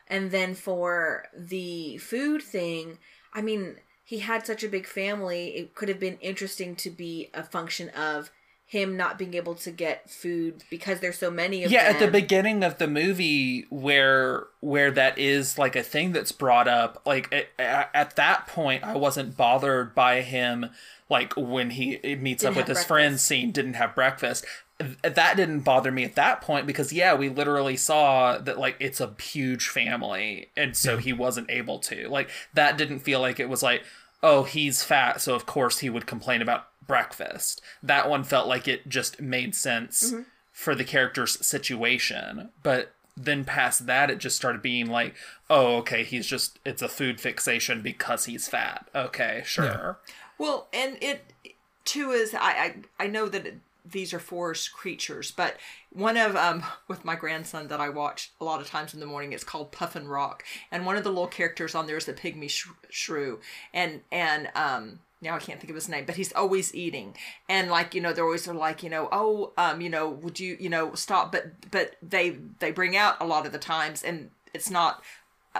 And then for the food thing, I mean, he had such a big family. It could have been interesting to be a function of him not being able to get food because there's so many of them. Yeah, at the beginning of the movie where that is like a thing that's brought up, like at that point, I wasn't bothered by him, like when he meets up with his friends scene, didn't have breakfast. That didn't bother me at that point because, yeah, we literally saw that like it's a huge family. And so he wasn't able to. Like that didn't feel like it was like, oh, he's fat, so of course he would complain about breakfast. That one felt like it just made sense for the character's situation. But then past that, it just started being like, oh, okay, it's a food fixation because he's fat. Okay, sure. Yeah. Well, and it too is, I know that these are forest creatures, but one of with my grandson that I watch a lot of times in the morning, it's called Puffin Rock, and one of the little characters on there is the pygmy shrew, and now I can't think of his name, but he's always eating. And like, you know, they're always like, you know, oh, you know, would you, you know, stop? But they bring out a lot of the times, and it's not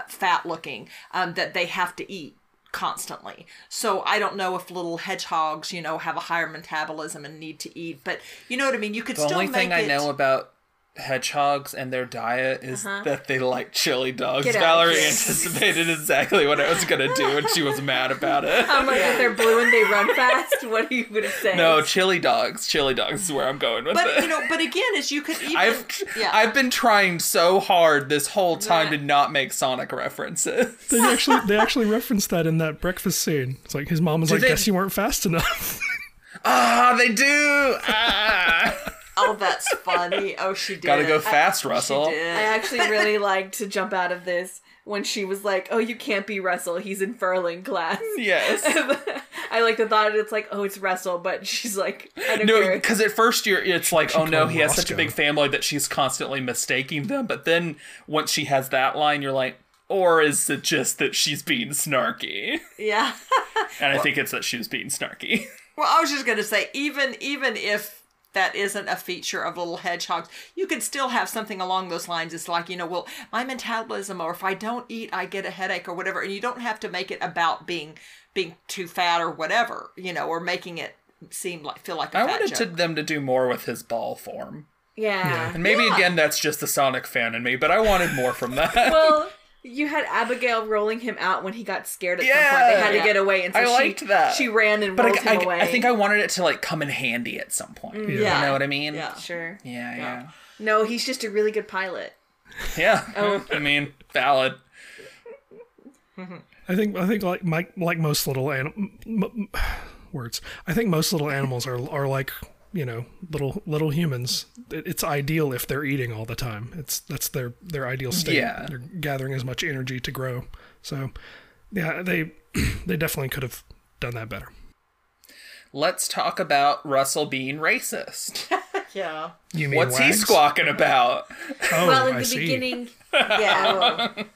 fat looking, that they have to eat constantly. So I don't know if little hedgehogs, you know, have a higher metabolism and need to eat, but you know what I mean? You could still make it. The only thing I know about hedgehogs and their diet is that they like chili dogs. Valerie anticipated exactly what I was going to do, and she was mad about it. I'm like, if they're blue and they run fast, what are you going to say? No, chili dogs. Chili dogs is where I'm going with it. But, you know, but again, as you could even... I've been trying so hard this whole time to not make Sonic references. They actually referenced that in that breakfast scene. It's like, his mom was like, guess you weren't fast enough. Ah, they do! Ah! Oh, that's funny. Oh, she did. Gotta go fast, Russell. She did. I actually really liked to jump out of this when she was like, oh, you can't be Russell. He's in furling class. Yes. I like the thought it's like, oh, it's Russell, but she's like, I don't know. No, because at first it's like, oh no, he has such a big family that she's constantly mistaking them. But then once she has that line, you're like, or is it just that she's being snarky? Yeah. And I think it's that she was being snarky. Well, I was just going to say, even if that isn't a feature of little hedgehogs, you could still have something along those lines. It's like, you know, well, my metabolism, or if I don't eat, I get a headache or whatever. And you don't have to make it about being too fat or whatever, you know, or making it seem like, feel like a fat joke. I wanted them to do more with his ball form. Yeah. And maybe, again, that's just the Sonic fan in me, but I wanted more from that. Well... You had Abigail rolling him out when he got scared at some point. They had to get away, and so she ran and rolled him away. I think I wanted it to like come in handy at some point. You know what I mean? Yeah, sure. Yeah. No, he's just a really good pilot. Yeah, I mean, valid. I think like most little words. I think most little animals are like, you know, little humans. It's ideal if they're eating all the time. That's their ideal state. Yeah. They're gathering as much energy to grow. So, yeah, they definitely could have done that better. Let's talk about Russell being racist. Yeah. You mean what's Wags? He squawking about? Oh, well, in the beginning,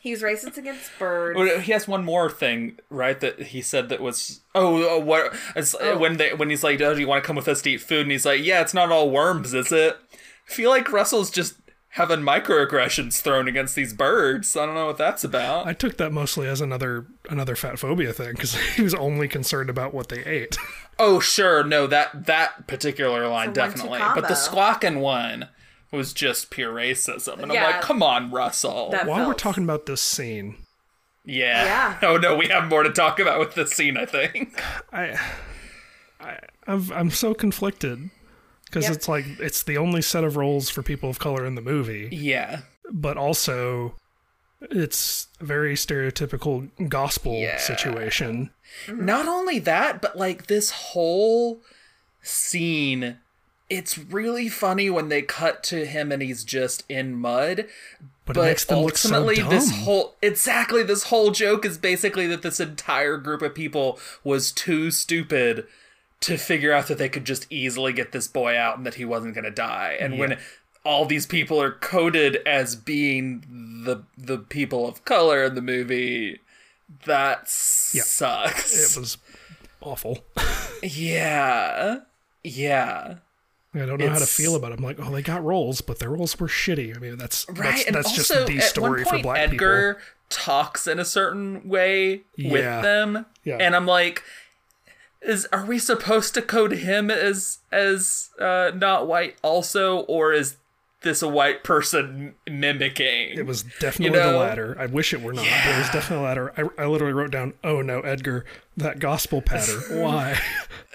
he was racist against birds. He has one more thing, right? That he said that was when he's like, "Oh, do you want to come with us to eat food?" And he's like, "Yeah, it's not all worms, is it?" I feel like Russell's just having microaggressions thrown against these birds. I don't know what that's about. I took that mostly as another fat phobia thing, because he was only concerned about what they ate. Oh, sure. No, that particular line, definitely. But the squawking one was just pure racism. And I'm like, come on, Russell. While we're talking about this scene. Yeah. Oh, no, we have more to talk about with this scene, I think. I'm so conflicted. Because it's like, it's the only set of roles for people of color in the movie. Yeah. But also, it's a very stereotypical gospel situation. Not only that, but like this whole scene, it's really funny when they cut to him and he's just in mud. But it makes them ultimately look so dumb. This whole joke is basically that this entire group of people was too stupid to figure out that they could just easily get this boy out and that he wasn't going to die. And when all these people are coded as being the people of color in the movie, that sucks. It was awful. Yeah. I don't know how to feel about it. I'm like, oh, they got roles, but their roles were shitty. I mean, that's also, just the story at one point, for black Edgar people. Talks in a certain way with them. Yeah. And I'm like, are we supposed to code him as not white also, or is this a white person mimicking? It was definitely the latter. I wish it were not. Yeah. It was definitely the latter. I literally wrote down, "Oh no, Edgar, that gospel patter. Why?"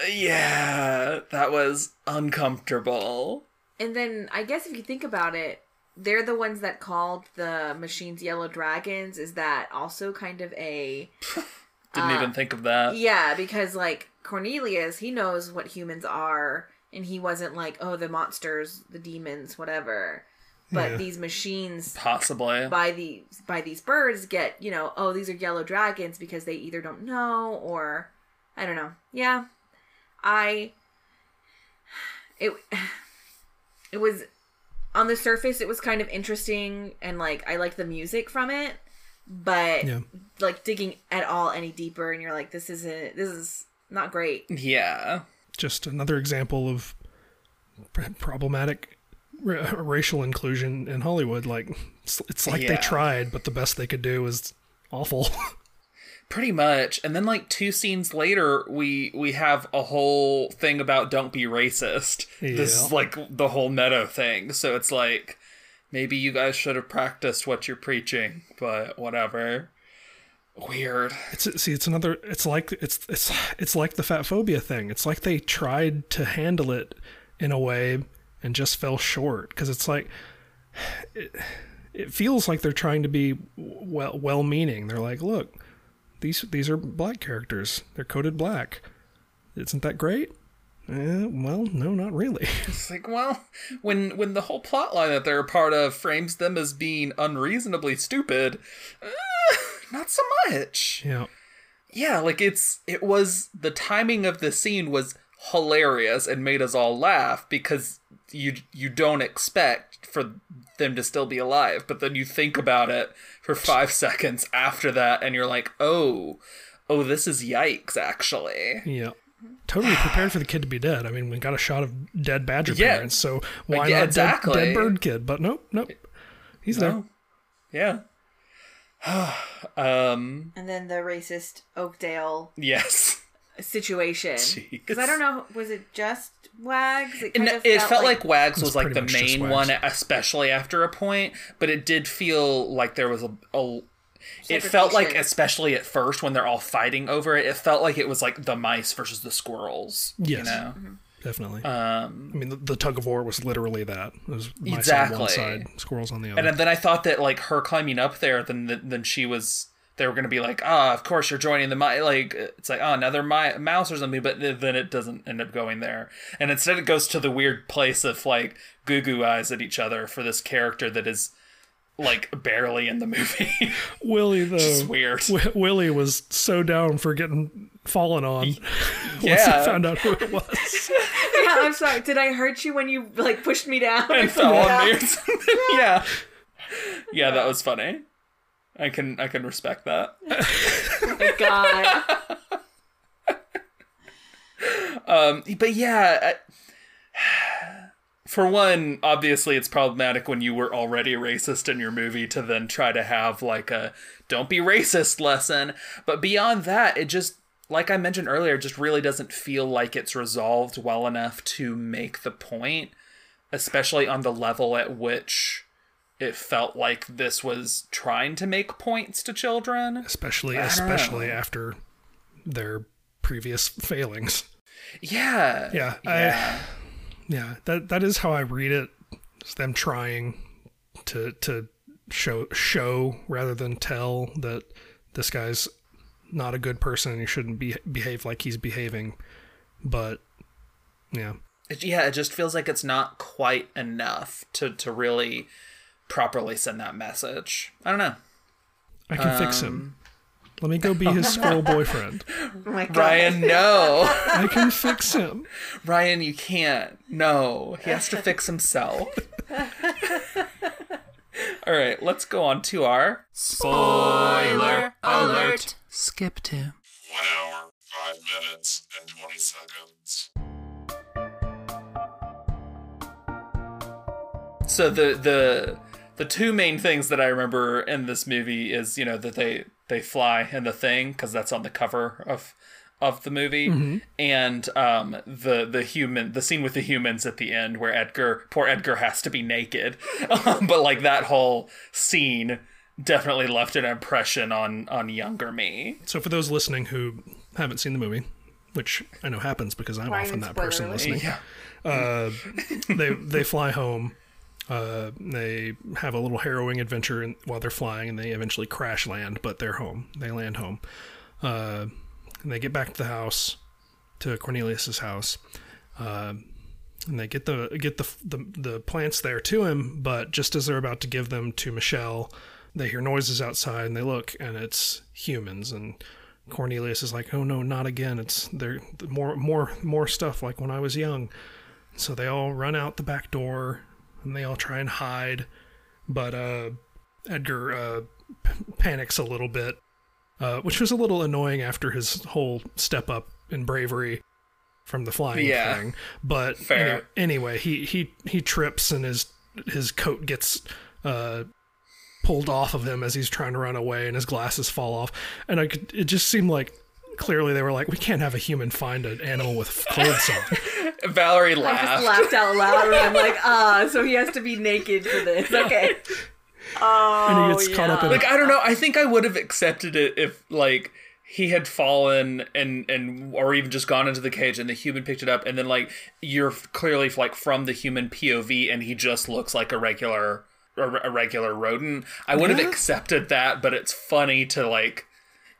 Yeah, that was uncomfortable. And then I guess if you think about it, they're the ones that called the machines yellow dragons. Is that also kind of a? Didn't even think of that. Yeah, because like, Cornelius, he knows what humans are, and he wasn't like, oh, the monsters, the demons, whatever. But these machines, possibly by these birds, get, you know, oh, these are yellow dragons because they either don't know or I don't know. Yeah, I it was, on the surface, it was kind of interesting, and, like, I liked the music from it, but, like, digging at all any deeper, and you're like, this is not great. Yeah. Just another example of problematic racial inclusion in Hollywood. Like, it's like they tried, but the best they could do is awful. Pretty much. And then, like, 2 scenes later, we have a whole thing about don't be racist. Yeah. This is, like, the whole meta thing. So it's like, maybe you guys should have practiced what you're preaching, but whatever. Weird. It's like the fat phobia thing. It's like they tried to handle it in a way and just fell short, because it's like... It feels like they're trying to be well-meaning. They're like, look... These are black characters. They're coded black. Isn't that great? Well, no, not really. It's like, well, when the whole plot line that they're a part of frames them as being unreasonably stupid, not so much. Yeah. Yeah, like it was the timing of the scene was hilarious and made us all laugh, because you don't expect for them to still be alive, but then you think about it for 5 seconds after that and you're like, oh this is yikes, actually. Yeah, totally prepared for the kid to be dead. I mean, we got a shot of dead badger parents, so why not exactly. dead bird kid? But nope, he's there. Yeah. And then the racist Oakdale situation, because I don't know, was it just Wags? It felt like Wags was like the main one, especially after a point, but it did feel like there was a it felt like, especially at first when they're all fighting over it, it felt like it was like the mice versus the squirrels. Yes, you know? Mm-hmm. Definitely. I mean, the tug of war was literally that. It was mice on one side, squirrels on the other. And then I thought that, like, her climbing up there, then she was... They were going to be like, of course you're joining the mouse. Like, it's like, another mouse or something, but then it doesn't end up going there. And instead it goes to the weird place of, like, goo-goo eyes at each other for this character that is, like, barely in the movie. Willie, though. Just weird. Willie was so down for getting fallen on once he found out who it was. Yeah, I'm sorry. Did I hurt you when you, like, pushed me down? And fell on me or something. Yeah. Yeah, that was funny. I can respect that. Oh my God. But yeah, for one, obviously it's problematic when you were already racist in your movie to then try to have, like, a don't be racist lesson. But beyond that, it just, like I mentioned earlier, just really doesn't feel like it's resolved well enough to make the point, especially on the level at which... It felt like this was trying to make points to children. Especially after their previous failings. Yeah. Yeah. That is how I read it. It's them trying to show rather than tell that this guy's not a good person and he shouldn't behave like he's behaving. But, yeah. It just feels like it's not quite enough to really... properly send that message. I don't know. I can fix him. Let me go be his squirrel boyfriend. Oh my God. Ryan, no. I can fix him. Ryan, you can't. No. He has to fix himself. All right, let's go on to our... Spoiler alert. Skip to... 1 hour, 5 minutes, and 20 seconds. So The two main things that I remember in this movie is, you know, that they fly in the thing, because that's on the cover of the movie, mm-hmm. and the scene with the humans at the end where poor Edgar has to be naked, but like that whole scene definitely left an impression on younger me. So for those listening who haven't seen the movie, which I know happens because I'm often that person listening, they fly home. They have a little harrowing adventure while they're flying, and they eventually crash land, but they're home. They land home. And they get back to the house, to Cornelius's house. And they get the plants there to him, but just as they're about to give them to Michelle, they hear noises outside and they look, and it's humans. And Cornelius is like, oh no, not again. It's more stuff like when I was young. So they all run out the back door and they all try and hide. But Edgar panics a little bit, which was a little annoying after his whole step up in bravery from the flying thing. But anyway, he trips and his coat gets pulled off of him as he's trying to run away, and his glasses fall off. And it just seemed like clearly they were like, we can't have a human find an animal with clothes on. Valerie laughed. I just laughed out loud, and I'm like, so he has to be naked for this. Okay. And he gets caught up in I don't know. I think I would have accepted it if, like, he had fallen and or even just gone into the cage and the human picked it up, and then, like, you're clearly, like, from the human POV and he just looks like a regular rodent. I would have accepted that, but it's funny to, like,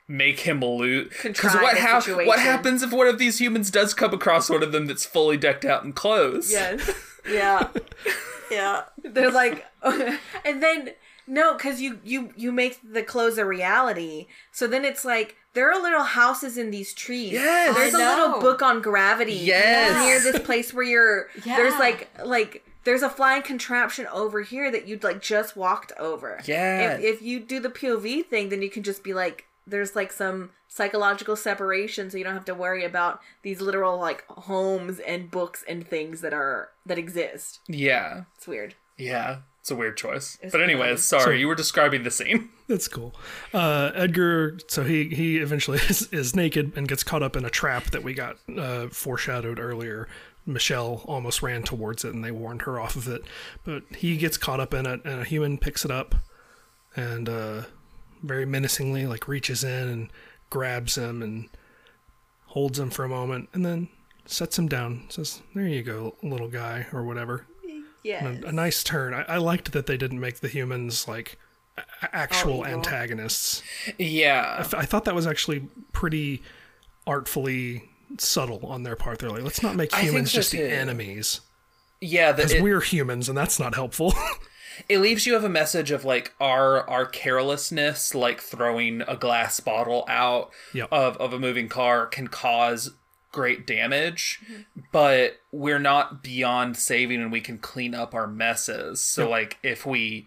make him loot. Because what happens if one of these humans does come across one of them that's fully decked out in clothes? Yes. Yeah. Yeah. They're like... And then... No, because you make the clothes a reality. So then it's like, there are little houses in these trees. Yes. There's a little book on gravity. Yes. Near this place where you're... Yeah. There's like... There's a flying contraption over here that you'd like just walked over. Yeah. If you do the POV thing, then you can just be like, there's like some psychological separation, so you don't have to worry about these literal like homes and books and things that exist. Yeah. It's weird. Yeah. It's a weird choice. But anyways, sorry, you were describing the scene. That's cool. Edgar, so he eventually is naked and gets caught up in a trap that we got foreshadowed earlier. Michelle almost ran towards it and they warned her off of it, but he gets caught up in it and a human picks it up and very menacingly like reaches in and grabs him and holds him for a moment and then sets him down, says, there you go, little guy, or whatever. Yeah, a nice turn. I liked that they didn't make the humans like actual antagonists. Yeah, I thought that was actually pretty artfully subtle on their part. They're like, let's not make humans just the enemies. Yeah, because we're humans and that's not helpful. It leaves you of a message of like our carelessness, like throwing a glass bottle out of a moving car can cause great damage, but we're not beyond saving and we can clean up our messes. So like if we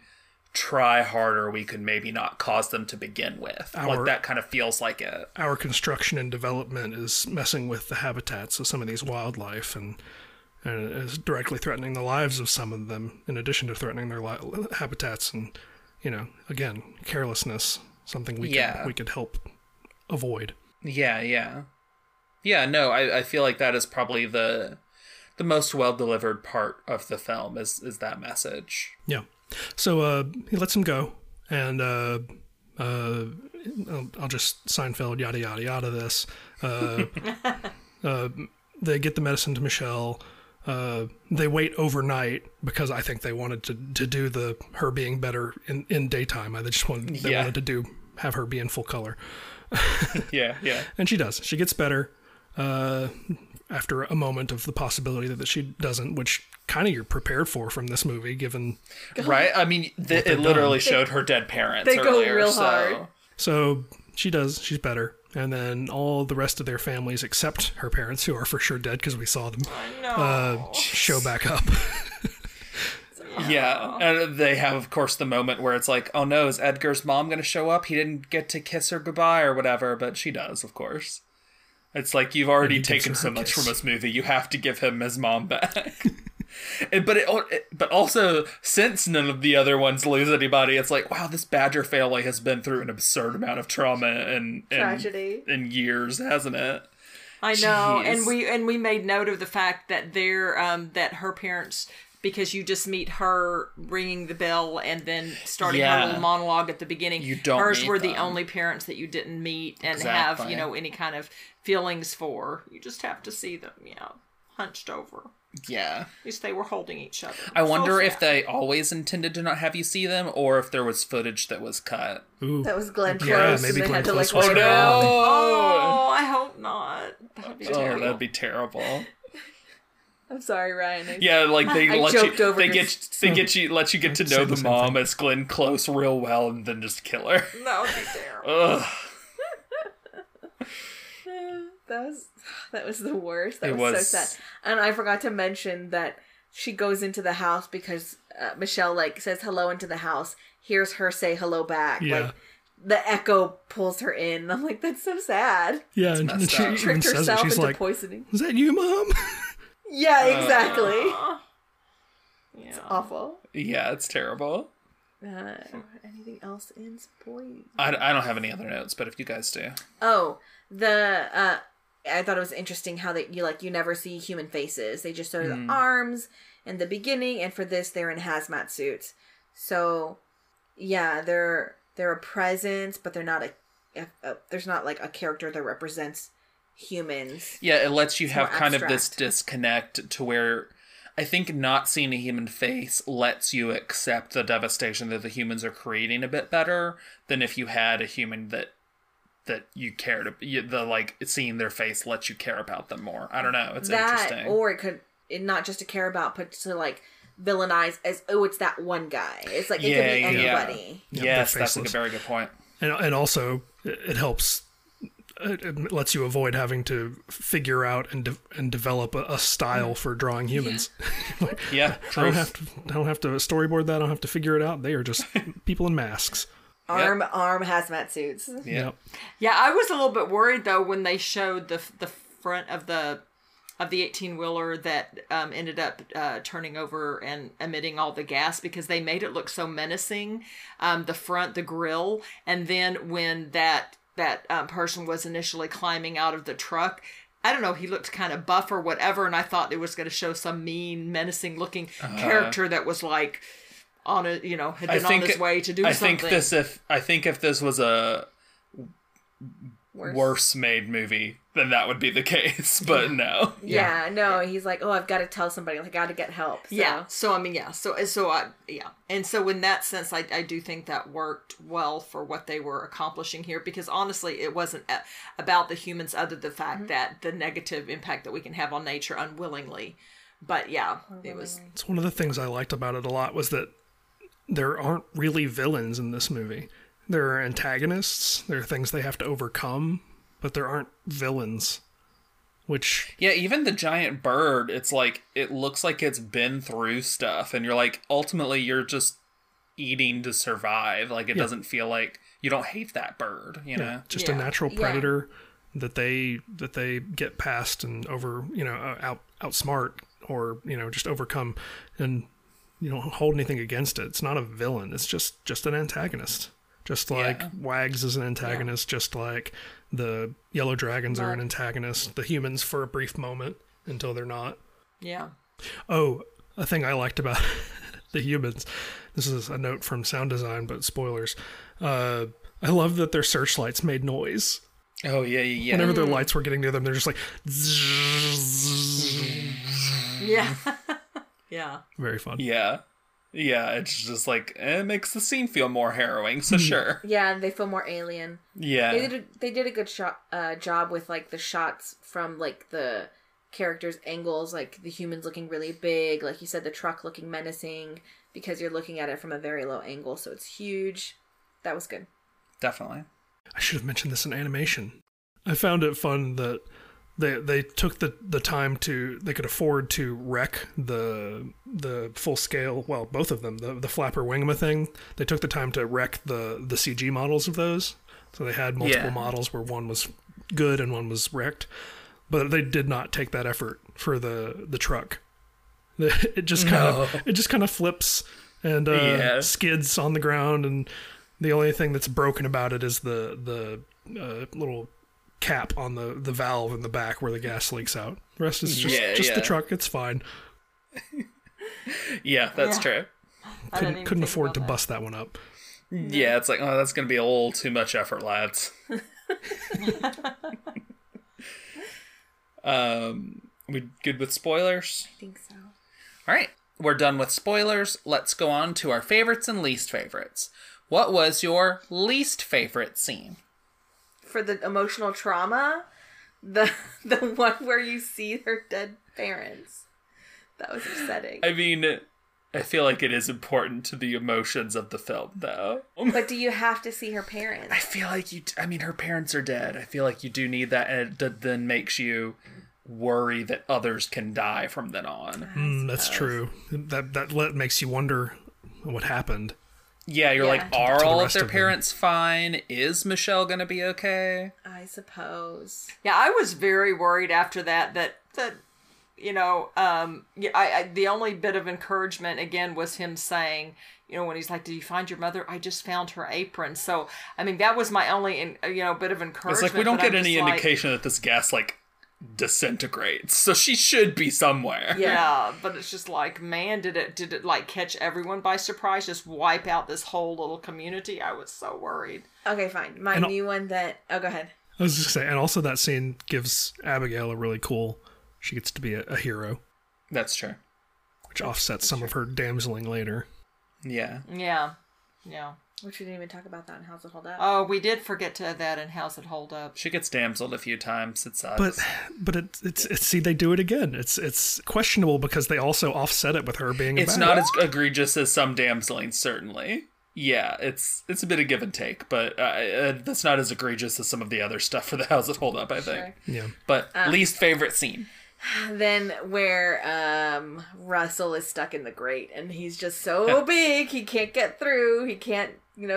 try harder, we could maybe not cause them to begin with. Like that kind of feels like it. Our construction and development is messing with the habitats of some of these wildlife and is directly threatening the lives of some of them, in addition to threatening their habitats. And, you know, again, carelessness, something we could help avoid. Yeah, yeah. Yeah, no, I feel like that is probably the most well-delivered part of the film is that message. Yeah. So he lets him go, and I'll just Seinfeld yada yada yada this. They get the medicine to Michelle. They wait overnight because I think they wanted to do her being better in daytime. They just wanted wanted to have her be in full color. Yeah, yeah. And she does. She gets better after a moment of the possibility that she doesn't, which kind of you're prepared for from this movie, given... Right? I mean, it literally showed her dead parents earlier. They go real hard. So she does. She's better. And then all the rest of their families, except her parents, who are for sure dead because we saw them, show back up. Yeah, and they have, of course, the moment where it's like, oh no, is Edgar's mom going to show up? He didn't get to kiss her goodbye or whatever, but she does, of course. It's like, you've already taken so much from this movie, you have to give him his mom back. But also, since none of the other ones lose anybody, it's like, wow, this Badger family has been through an absurd amount of trauma and tragedy in years, hasn't it? I know, and we made note of the fact that that her parents... Because you just meet her ringing the bell and then starting her little monologue at the beginning. You don't Hers were them. The only parents that you didn't meet and have, you know, any kind of feelings for. You just have to see them, hunched over. Yeah. At least they were holding each other. I wonder if they always intended to not have you see them or if there was footage that was cut. Ooh. That was Glenn Close. Yeah, maybe Glenn Close was cut. Oh, I hope not. That'd be terrible. That'd be terrible. I'm sorry, Ryan. They let you get to know the mom as Glenn Close real well and then just kill her. No, that'd be terrible. That was That was the worst. That was so sad. And I forgot to mention that she goes into the house because Michelle, like, says hello into the house. Hears her say hello back. Yeah. Like, the echo pulls her in. I'm like, that's so sad. Yeah, and she tricked herself into like, poisoning. Was that you, Mom? Yeah, exactly. Yeah. It's awful. Yeah, it's terrible. Anything else in spoilers? I don't have any other notes, but if you guys do. Oh, I thought it was interesting how you never see human faces. They just show the arms in the beginning, and for this they're in hazmat suits. So, yeah, they're a presence, but they're not there's not like a character that represents humans. Yeah, it lets you have kind of this disconnect to where I think not seeing a human face lets you accept the devastation that the humans are creating a bit better than if you had a human that you cared about. The like seeing their face lets you care about them more. I don't know. It's interesting. Or it could not just to care about, but to like villainize as it's that one guy. It's like it could be anybody. Yeah. Yes, that's like a very good point. And also it helps. It lets you avoid having to figure out and develop a style for drawing humans. Yeah, true. I don't have to storyboard that. I don't have to figure it out. They are just people in masks. Arm hazmat suits. Yeah. Yeah, I was a little bit worried though when they showed the front of the 18-wheeler that ended up turning over and emitting all the gas, because they made it look so menacing. The front, the grill, and then when that person was initially climbing out of the truck, I don't know, he looked kind of buff or whatever, and I thought it was going to show some mean, menacing looking character that was like on a, you know, had been on his way to do something. I think if this was a worse made movie, then that would be the case, but no. Yeah, no, he's like, oh, I've got to tell somebody, I got to get help. So. Yeah, so I mean, yeah, so I, yeah. And so in that sense, I do think that worked well for what they were accomplishing here, because honestly, it wasn't about the humans other than the fact that the negative impact that we can have on nature unwillingly. But yeah, it was... It's one of the things I liked about it a lot was that there aren't really villains in this movie. There are antagonists, there are things they have to overcome, but there aren't villains, which... Yeah, even the giant bird, it's like, it looks like it's been through stuff, and you're like, ultimately, you're just eating to survive. Like, it doesn't feel like... You don't hate that bird, you know? Just a natural predator that they get past and over, you know, outsmart or, you know, just overcome, and you don't hold anything against it. It's not a villain. It's just an antagonist. Just like Wags is an antagonist, just like the yellow dragons are an antagonist, the humans for a brief moment until they're not. Yeah. Oh, a thing I liked about the humans. This is a note from sound design, but spoilers. I love that their searchlights made noise. Oh, yeah. Whenever their lights were getting near them, they're just like... Yeah. Yeah. Very fun. Yeah. Yeah, it's just like, it makes the scene feel more harrowing, so sure. Yeah, and they feel more alien. Yeah. They did a good job with, like, the shots from, like, the characters' angles, like, the humans looking really big, like you said, the truck looking menacing, because you're looking at it from a very low angle, so it's huge. That was good. Definitely. I should have mentioned this in animation. I found it fun that they took the time to, they could afford to wreck the full scale, well, both of them, the flapper wingma thing. They took the time to wreck the CG models of those. So they had multiple models where one was good and one was wrecked. But they did not take that effort for the truck. It just kind of flips and skids on the ground, and the only thing that's broken about it is the little cap on the valve in the back where the gas leaks out. The rest is just the truck. It's fine. True. Couldn't afford to bust that one up. Yeah, it's like, oh, that's going to be a little too much effort, lads. We good with spoilers? I think so. All right, we're done with spoilers. Let's go on to our favorites and least favorites. What was your least favorite scene? For the emotional trauma, the one where you see her dead parents. That was upsetting. I mean, I feel like it is important to the emotions of the film, though. But do you have to see her parents? I feel like her parents are dead. I feel like you do need that, and it then makes you worry that others can die from then on. That's true. That makes you wonder what happened. Yeah, you're like, are all of their parents fine? Is Michelle going to be okay? I suppose. Yeah, I was very worried after that you know, I the only bit of encouragement, again, was him saying, you know, when he's like, did you find your mother? I just found her apron. So, I mean, that was my only, bit of encouragement. It's like, we don't get any indication that this gas, like, disintegrates, so she should be somewhere. Yeah, but it's just like, man, did it like catch everyone by surprise, just wipe out this whole little community? I was so worried. Okay, fine. My new one that... Oh, go ahead. I was just saying, and also that scene gives Abigail a really cool... She gets to be a hero. That's true. Which offsets some of her damseling later. Yeah. Yeah. Yeah. Which we didn't even talk about that in How's It Hold Up. Oh, we did forget to that in How's It Hold Up. She gets damseled a few times. It sucks. But it's see, they do it again. It's questionable because they also offset it with her being a bad. It's not as egregious as some damseling, certainly. Yeah, it's a bit of give and take, but that's not as egregious as some of the other stuff for the How's It Hold Up, I think. Sure. Yeah. But least favorite scene. Then where Russell is stuck in the grate and he's just so big he can't get through. He can't,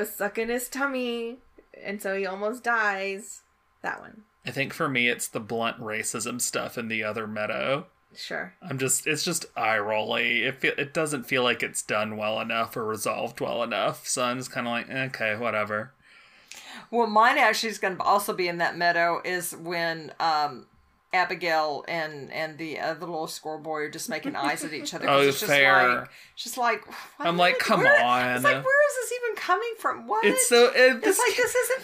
suck in his tummy, and so he almost dies. That one. I think for me it's the blunt racism stuff in the other meadow. Sure. It's just eye-rolly. It doesn't feel like it's done well enough or resolved well enough. So I'm just kind of like, okay, whatever. Well, mine actually is going to also be in that meadow is when Abigail and the other little schoolboy are just making eyes at each other. Oh, fair. Just like I'm like, come on. It's like, where is this even coming from? What? This isn't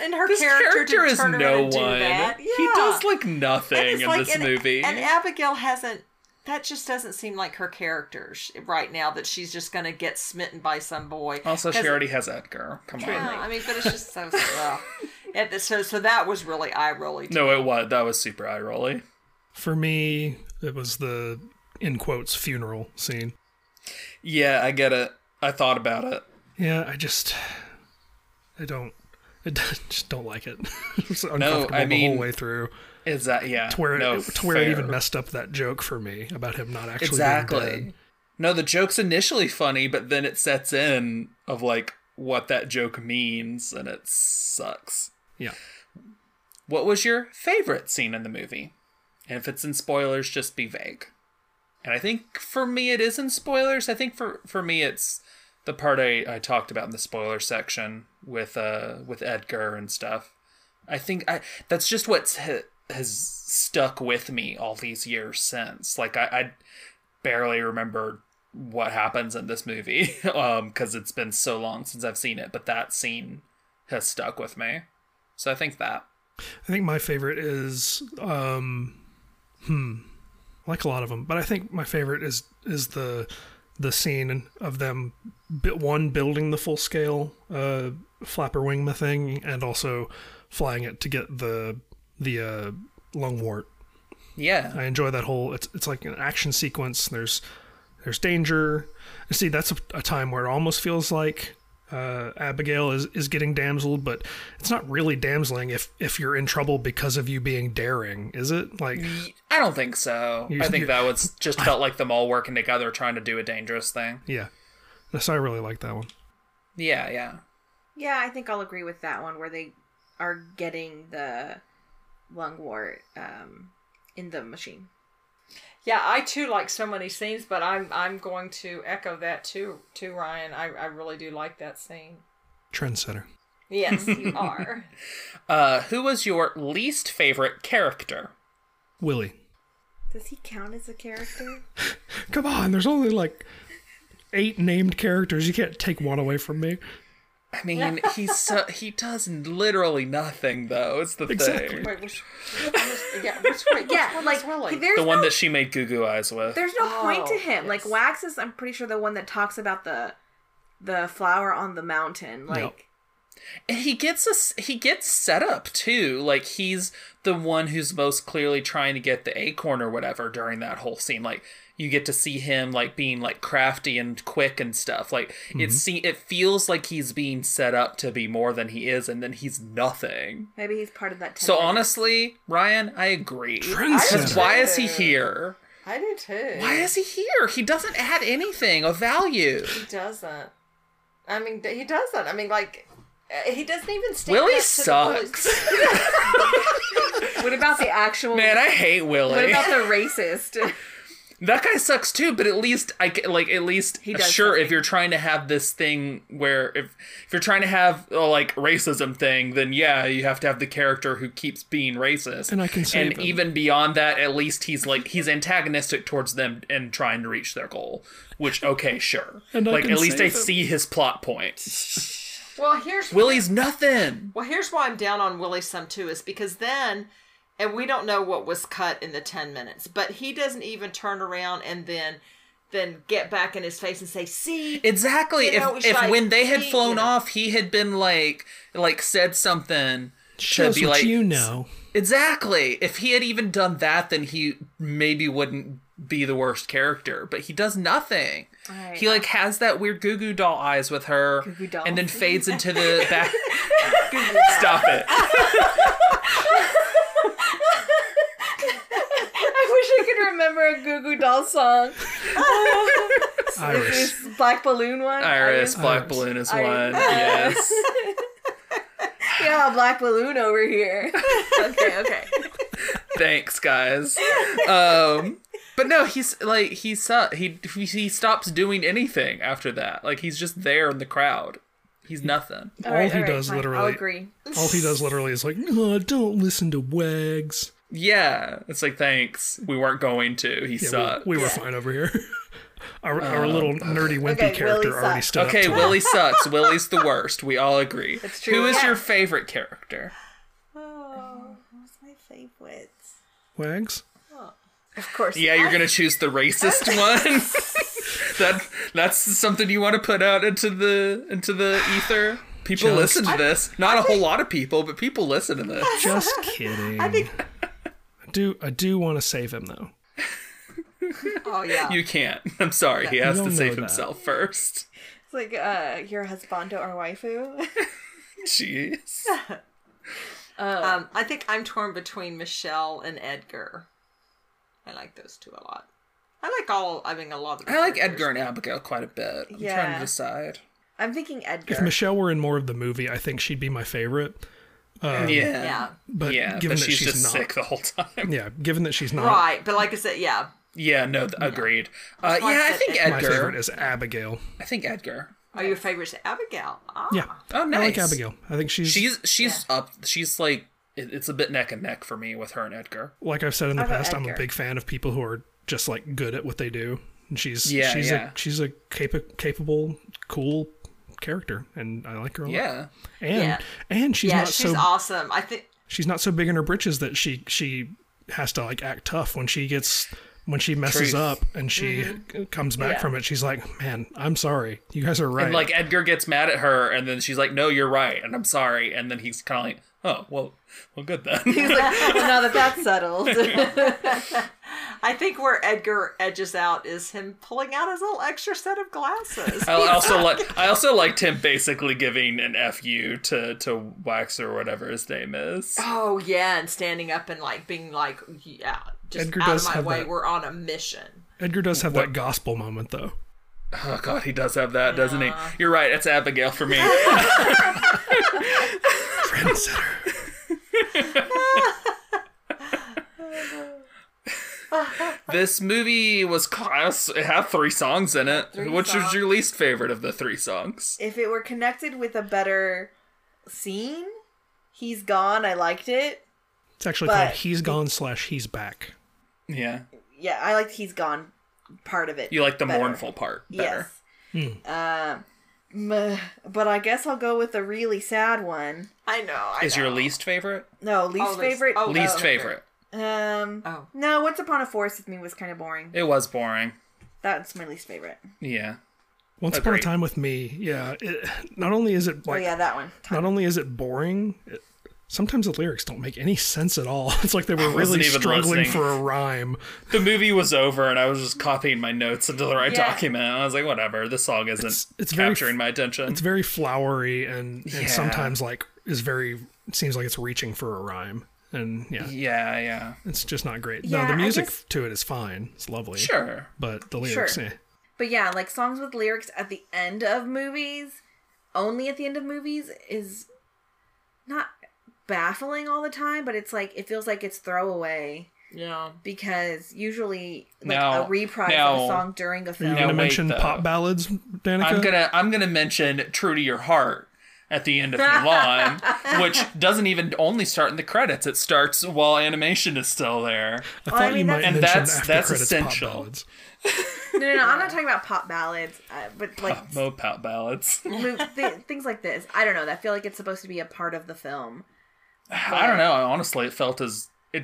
in her character to turn around and do that. Yeah. He does like nothing in this movie. And Abigail hasn't. That just doesn't seem like her character right now, that she's just going to get smitten by some boy. Also, she already has Edgar. Come on. Yeah, but it's just so... So that was really eye-rolly. No, it was. That was super eye-rolly. For me, it was the, in quotes, funeral scene. Yeah, I get it. I thought about it. Yeah, I just don't like it. It's uncomfortable the whole way through. Is that to where it even messed up that joke for me about him not actually being dead. No, the joke's initially funny, but then it sets in of like what that joke means, and it sucks. Yeah. What was your favorite scene in the movie? And if it's in spoilers, just be vague. And I think for me it is in spoilers. I think for me it's the part I talked about in the spoiler section with Edgar and stuff. I think that's just what's has stuck with me all these years since. Like, I barely remember what happens in this movie because it's been so long since I've seen it, but that scene has stuck with me. So I think my favorite is like a lot of them, but I think my favorite is the scene of them building the full scale flapper wingma thing and also flying it to get the lungwort. Yeah, I enjoy that whole. It's like an action sequence. There's danger. You see, that's a time where it almost feels like Abigail is getting damseled, but it's not really damseling if you're in trouble because of you being daring, is it? Like, I don't think so. I think that was just felt like them all working together trying to do a dangerous thing. Yeah, so I really like that one. Yeah. I think I'll agree with that one where they are getting the lungwort in the machine. Yeah, I too like so many scenes, but I'm going to echo that too, Ryan. I really do like that scene. Trendsetter. Yes, you are. Who was your least favorite character? Willie. Does he count as a character? Come on, there's only like 8 named characters. You can't take one away from me. I mean, he does literally nothing, though. It's the thing. Wait, which one like, is Willie? The one that she made goo-goo eyes with. There's no point to him. Yes. Like, Wags is, I'm pretty sure, the one that talks about the flower on the mountain. Like, And he gets set up too. Like, he's the one who's most clearly trying to get the acorn or whatever during that whole scene. Like, you get to see him like being like crafty and quick and stuff. Like, mm-hmm. it feels like he's being set up to be more than he is, and then he's nothing. Maybe he's part of that. So honestly, Ryan, I agree. Because why is he here? I do too. Why is he here? He doesn't add anything of value. He doesn't. I mean, he doesn't. I mean, like, he doesn't even stand Willie up to sucks. What about the actual... Man, I hate Willie. What about the racist? That guy sucks too, but at least he does sure something. If you're trying to have this thing where if you're trying to have a like racism thing, then yeah, you have to have the character who keeps being racist. And I can save him. Even beyond that, at least he's antagonistic towards them and trying to reach their goal. Which, okay, sure. And like, at least I see his plot point. Well, here's Willie's nothing. Well, here's why I'm down on Willie some too, is because then, and we don't know what was cut in the 10 minutes, but he doesn't even turn around and then get back in his face and say, see? Exactly. You know, if like, when they had flown off, he had been like said something to be like, you know. Exactly. If he had even done that, then he maybe wouldn't be the worst character, but he does nothing. Right. He like has that weird Goo Goo Doll eyes with her and then fades into the back. Stop it. I wish I could remember a Goo Goo Doll song. Iris. Is this Black Balloon one? Iris, Black Balloon is one. Yes. Yeah, Black Balloon over here. Okay. Thanks, guys. But no, he's like he stops doing anything after that. Like, he's just there in the crowd. He's nothing. All he does literally is like, oh, don't listen to Wags. Yeah, it's like, thanks. We weren't going to. He sucked. We were fine over here. Our little nerdy wimpy character already stood up to Willie sucks. Willie's the worst. We all agree. It's true. Who is your favorite character? Oh, who's my favorite? Wags? Oh, of course. Yeah, you're gonna choose the racist one. That's something you want to put out into the ether. People listen to this. Not a whole lot of people, but people listen to this. Just kidding. I do want to save him though. Oh yeah. You can't. I'm sorry. Yeah. He has to save himself first. It's like your husbando or waifu. Jeez. I think I'm torn between Michelle and Edgar. I like those two a lot. I mean, a lot of the characters. I like Edgar and Abigail quite a bit. I'm trying to decide. I'm thinking Edgar. If Michelle were in more of the movie, I think she'd be my favorite. But given that she's just not sick the whole time. Yeah, given that she's not. Right, but like I said, yeah. Yeah, no, agreed. I think Edgar. My favorite is Abigail. I think Edgar. Oh, your favorite is Abigail? Ah. Yeah. Oh, nice. I like Abigail. I think she's up. She's like, it's a bit neck and neck for me with her and Edgar. Like I've said in the past, I'm a big fan of people who are just like good at what they do. And she's a capable, cool character, and I like her a lot. Yeah. And she's awesome. I think she's not so big in her britches that she has to like act tough when she messes up and she comes back from it. She's like, man, I'm sorry. You guys are right. And like Edgar gets mad at her and then she's like, no, you're right. And I'm sorry. And then he's kind of like, oh, well, good then. He's like, well, now that that's settled. I think where Edgar edges out is him pulling out his little extra set of glasses. I also liked him basically giving an F you to Wax or whatever his name is. Oh yeah, and standing up and like being like, yeah, just Edgar out of my way. We're on a mission. Edgar does have that gospel moment though. Oh God, he does have that, doesn't he? You're right. It's Abigail for me. This movie was class. It had 3 songs in it. Which was your least favorite of the 3 songs? If it were connected with a better scene, He's Gone. I liked it. It's actually called He's Gone / He's Back. Yeah. Yeah, I liked He's Gone part of it. You like the mournful part better. Yes. But I guess I'll go with the really sad one. I know. Is your least favorite? No, least favorite. Favorite. No, Once Upon a Forest with me was kind of boring. It was boring. That's my least favorite. Yeah. Once Upon a Time with Me, yeah. It, not only is it like, oh yeah, that one. Not only is it boring, sometimes the lyrics don't make any sense at all. It's like they were really struggling for a rhyme. The movie was over, and I was just copying my notes into the right document. And I was like, whatever, this song isn't capturing my attention. It's very flowery, and sometimes like seems like it's reaching for a rhyme. And yeah, it's just not great. Yeah, no, the music to it is fine. It's lovely. Sure, but the lyrics. Sure. Eh. But yeah, like songs with lyrics at the end of movies, only at the end of movies, is not baffling all the time, but it's like, it feels like it's throwaway. Yeah. Because usually like a reprise of a song during a film. You're going to mention pop ballads, Danica? I'm gonna mention True to Your Heart at the end of Milan, which doesn't even only start in the credits. It starts while animation is still there. That's essential. No, I'm not talking about pop ballads, but like pop ballads, things like this. I don't know. I feel like it's supposed to be a part of the film. I don't know. Honestly, it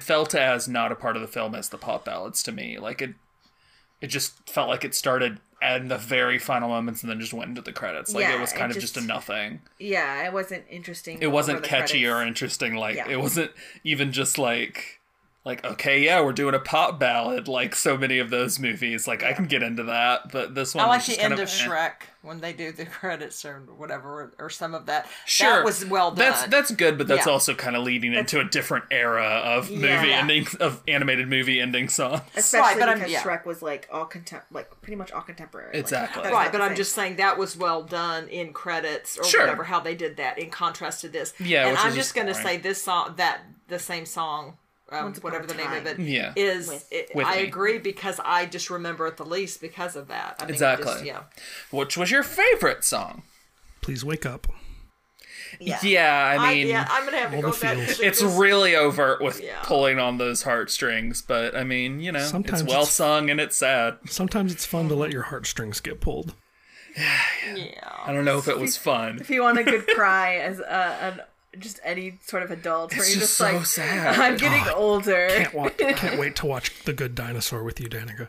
felt as not a part of the film as the pop ballads to me. Like it just felt like it started at the very final moments and then just went into the credits. Like it was kind of just a nothing. Yeah, it wasn't interesting. It wasn't catchy or interesting. Like it wasn't even just like okay, yeah, we're doing a pop ballad. Like so many of those movies. Like I can get into that, but this one. I like the end of Shrek when they do the credits or whatever, or some of that. Sure, that was well done. That's good, but that's also kind of leading into a different era of movie endings, of animated movie ending songs. Especially because Shrek was like pretty much all contemporary. Exactly. Like, right, but I'm just saying that was well done in credits or whatever, how they did that in contrast to this. Yeah, and I'm just going to say this song, that the same song. Whatever the name of it is. I agree, because I just remember it the least because of that. I mean, exactly. Which was your favorite song? Please Wake Up. Yeah, I mean... I'm going to have to go back. It's really overt with pulling on those heartstrings, but I mean, sometimes it's well sung and it's sad. Sometimes it's fun to let your heartstrings get pulled. Yeah. I don't know if it was fun. If you want a good cry as an... just any sort of adult, it's where you're just so like, sad. I'm getting older. Can't wait to watch The Good Dinosaur with you, Danica.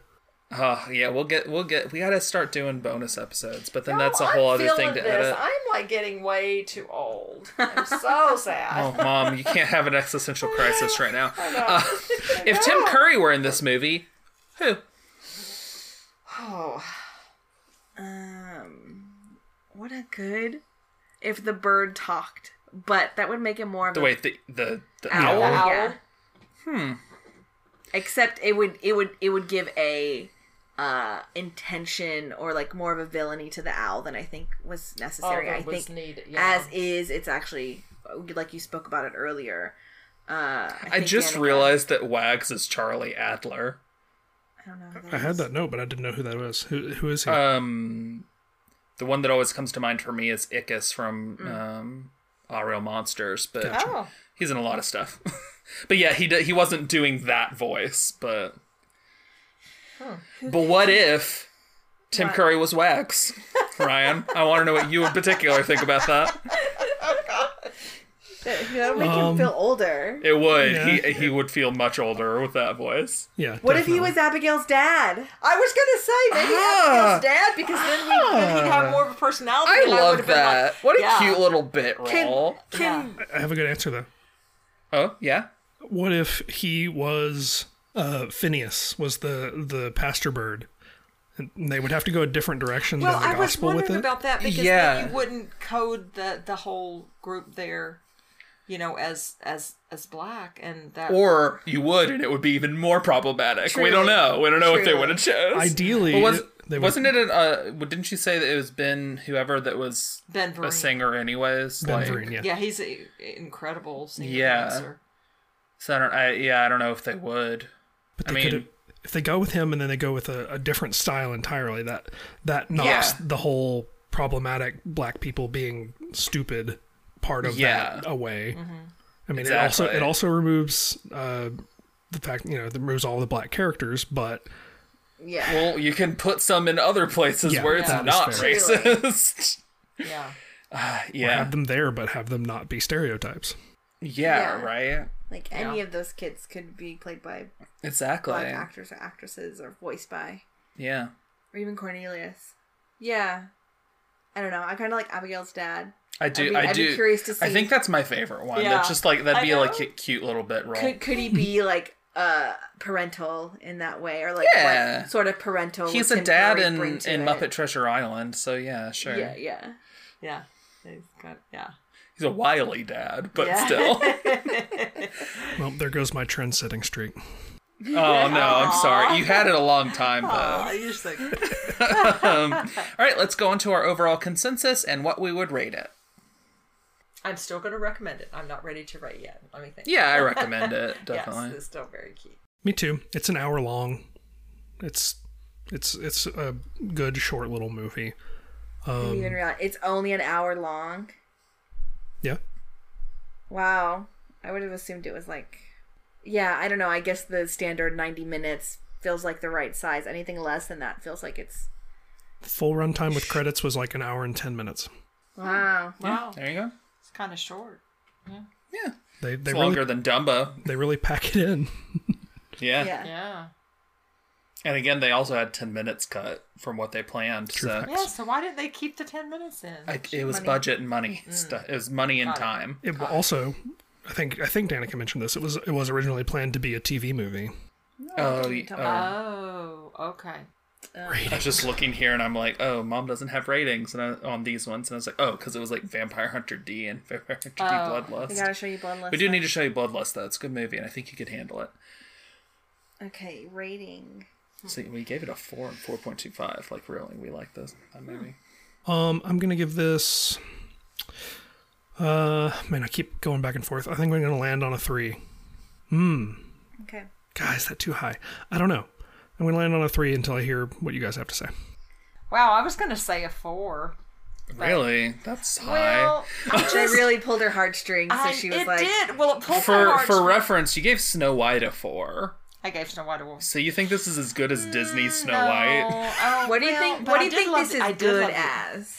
Oh yeah, we gotta start doing bonus episodes, but then that's a whole other thing to edit. I'm like getting way too old. I'm so sad. Oh Mom, you can't have an existential crisis right now. If Tim Curry were in this movie, who? Oh, what a good. If the bird talked. But that would make it more of the owl. Yeah. Except it would give a intention or like more of a villainy to the owl than I think was necessary. I think needed, as is, it's actually like you spoke about it earlier. I just realized that Wags is Charlie Adler. I don't know who that is. I had that note, but I didn't know who that was. Who is he? The one that always comes to mind for me is Ickis from. Real Monsters, but he's in a lot of stuff. But yeah, he wasn't doing that voice, but... Huh. But what if Tim Curry was Wags? Ryan, I want to know what you in particular think about that. Oh, God. That would make him feel older. It would. Yeah. He would feel much older with that voice. Yeah. What if he was Abigail's dad? I was gonna say maybe Abigail's dad, because then he'd have more of a personality. I love that. Like, what a cute little bit role. I have a good answer though. Oh yeah. What if he was Phineas? Was the pastor bird? And they would have to go a different direction than the gospel with it. Well, I was wondering about that, because then you wouldn't code the whole group there. As black, and that, or you would, and it would be even more problematic. True. We don't know if they would have chose. Ideally, didn't you say that it was Ben whoever that was Ben Vereen, a singer anyways? Ben Vereen, yeah, he's an incredible singer. Yeah, so I don't know if they would. But they if they go with him, and then they go with a different style entirely, that knocks the whole problematic black people being stupid part of that away. Mm-hmm. I mean, exactly. it also removes the fact, it removes all the black characters, but well, you can put some in other places where it's not racist. Really. Or have them there, but have them not be stereotypes. Yeah. Right. Like any of those kids could be played by black actors or actresses, or voiced by or even Cornelius. Yeah. I don't know. I kind of like Abigail's dad. I do. I'd be curious to see. I think that's my favorite one. Yeah. That's just like, that'd be like a cute little bit role. Could he be like parental in that way? Or like, yeah, what sort of parental? He's a dad in Muppet Treasure Island. So yeah, sure. Yeah, yeah. Yeah. He's got, yeah. He's a wily dad, but still. Well, there goes my trend-setting streak. Oh, no, I'm sorry. You had it a long time, though. You're just like... all right, let's go into our overall consensus and what we would rate it. I'm still going to recommend it. I'm not ready to rate yet. Let me think. Yeah, I recommend it, definitely. Yes, it's still very cute. Me too. It's an hour long. It's a good, short little movie. I didn't even realize it's only an hour long. Yeah. Wow. I would have assumed it was like... Yeah, I don't know. I guess the standard 90 minutes feels like the right size. Anything less than that feels like it's... Full runtime with credits was like an hour and 10 minutes. Wow. Yeah, wow. There you go. It's kind of short. Yeah. Yeah. They really, longer than Dumbo. They really pack it in. Yeah. Yeah. Yeah. And again, they also had 10 minutes cut from what they planned. So. Yeah, so why didn't they keep the 10 minutes in? It was money. Budget and money. It was money and time. It also, I think Danica mentioned this, it was originally planned to be a TV movie. No, okay. I was just looking here and I'm like, oh, Mom doesn't have ratings on these ones. And I was like, oh, because it was like Vampire Hunter D and Vampire Hunter D Bloodlust. We gotta show you Bloodlust. We do need to show you Bloodlust, though. It's a good movie and I think you could handle it. Okay, rating. So we gave it a 4 and 4.25. Like, really, we like that movie. I'm going to give this... I keep going back and forth. I think we're going to land on a 3. Okay. Guys, that's too high. I don't know. I'm going to land on a 3 until I hear what you guys have to say. Wow, I was going to say a 4. Really? That's high. Well, they really pulled her heartstrings. So she was like... It did. Well, it pulled her heartstrings. For reference, you gave Snow White a 4. I gave Snow White a 4. So you think this is as good as Disney's Snow White? What do you think? What do you think this is good as?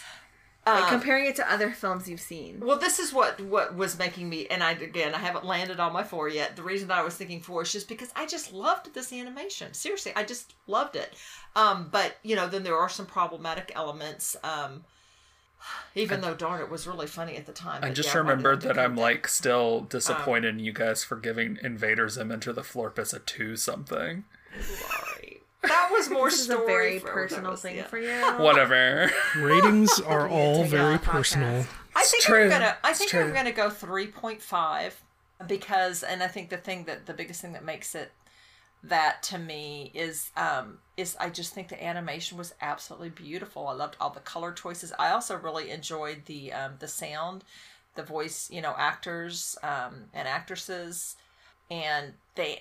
Like, comparing it to other films you've seen. Well, this is what was making me, and I haven't landed on my 4 yet. The reason that I was thinking 4 is just because I just loved this animation. Seriously, I just loved it. But you know, then there are some problematic elements. Even though, darn, it was really funny at the time. I just remembered that I'm like still disappointed in you guys for giving Invader Zim Enter the Florpus a 2-something. Sorry. That was more story. A very personal thing for you. Whatever. Ratings are all very personal. I think I'm gonna go 3.5 because, and I think the biggest thing that makes it that to me is I just think the animation was absolutely beautiful. I loved all the color choices. I also really enjoyed the sound, the voice, you know, actors and actresses, and the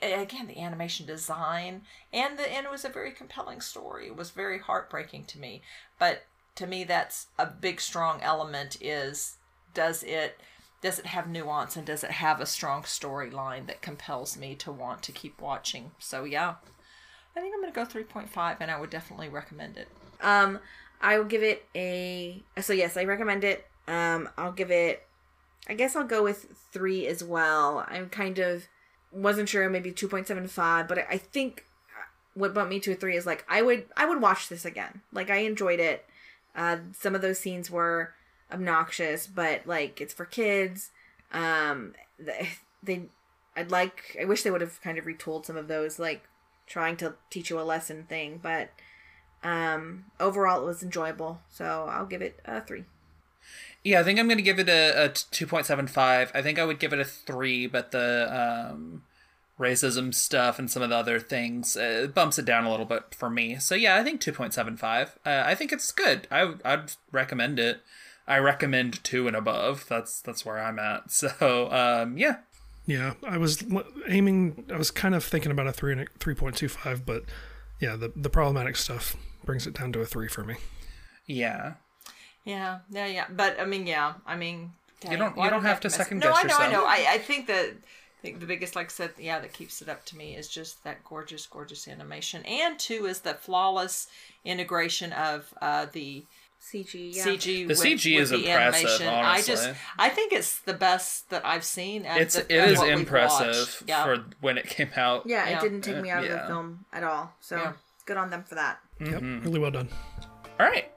animation design, and it was a very compelling story. It was very heartbreaking to me, but to me that's a big strong element is does it have nuance and does it have a strong storyline that compels me to want to keep watching? So yeah, I think I'm going to go 3.5 and I would definitely recommend it. I will give it so yes, I recommend it. I guess I'll go with 3 as well. I'm kind of wasn't sure, maybe 2.75, but I think what bumped me to a 3 is like, I would watch this again. Like I enjoyed it. Some of those scenes were obnoxious, but like it's for kids. I wish they would have kind of retooled some of those like trying to teach you a lesson thing, but overall it was enjoyable, so I'll give it a 3. Yeah, I think I'm gonna give it a 2.75. I think I would give it a 3, but the racism stuff and some of the other things bumps it down a little bit for me. So yeah, I think 2.75. I think it's good. I'd recommend it. I recommend 2 and above. That's where I'm at. So, yeah. Yeah, I was kind of thinking about a 3 and a 3.25, but yeah, the problematic stuff brings it down to a 3 for me. Yeah. Yeah. Yeah, yeah. But I mean, dang, you don't have to second guess yourself. No, I know. I think the biggest, like I said, yeah, that keeps it up to me is just that gorgeous, gorgeous animation. And 2 is the flawless integration of the CG, yeah. CG. The CG with is the impressive, animation. Honestly. I think it's the best that I've seen. It is impressive for when it came out. Yeah, it didn't take me out of the film at all. So good on them for that. Yep, really well done. All right.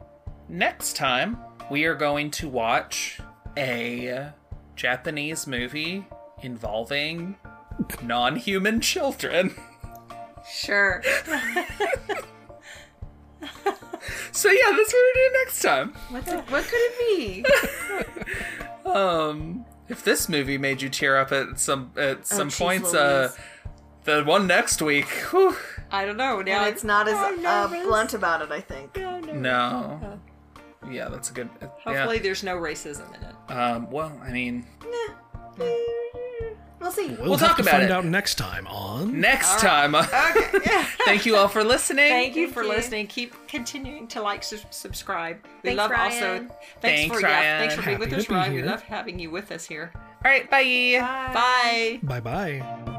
Next time, we are going to watch a Japanese movie involving non-human children. Sure. So yeah, that's what we're doing next time. What could it be? If this movie made you tear up at some points, the one next week. Whew. I don't know. Now it's not as blunt about it, I think. No. Yeah, that's a good. Hopefully, there's no racism in it. Well, I mean. Nah. We'll see. We'll talk about it. We'll find out next time on... Okay. Yeah. Thank you all for listening. Thank you for listening. Keep continuing to like, subscribe. Thanks, Ryan. Thanks for being with us, Ryan. We love having you with us here. All right, bye. Bye. Bye-bye.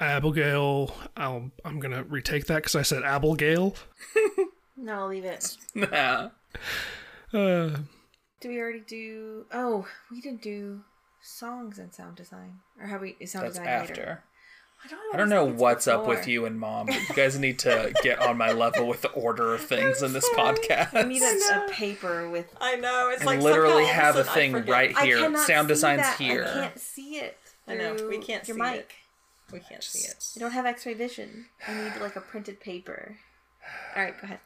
Abigail, I'm going to retake that because I said Abigail. No, I'll leave it. Nah. Did we already do... Oh, we didn't do songs and sound design. Or have we... That's after. I don't know what's up with you and Mom. You guys need to get on my level with the order of things in this podcast. I need a paper with... I know. It's like literally have a thing right here. Sound design's here. I can't see it. I know. We can't see your mic. We can't see it. You don't have x-ray vision. I need like a printed paper. All right, go ahead.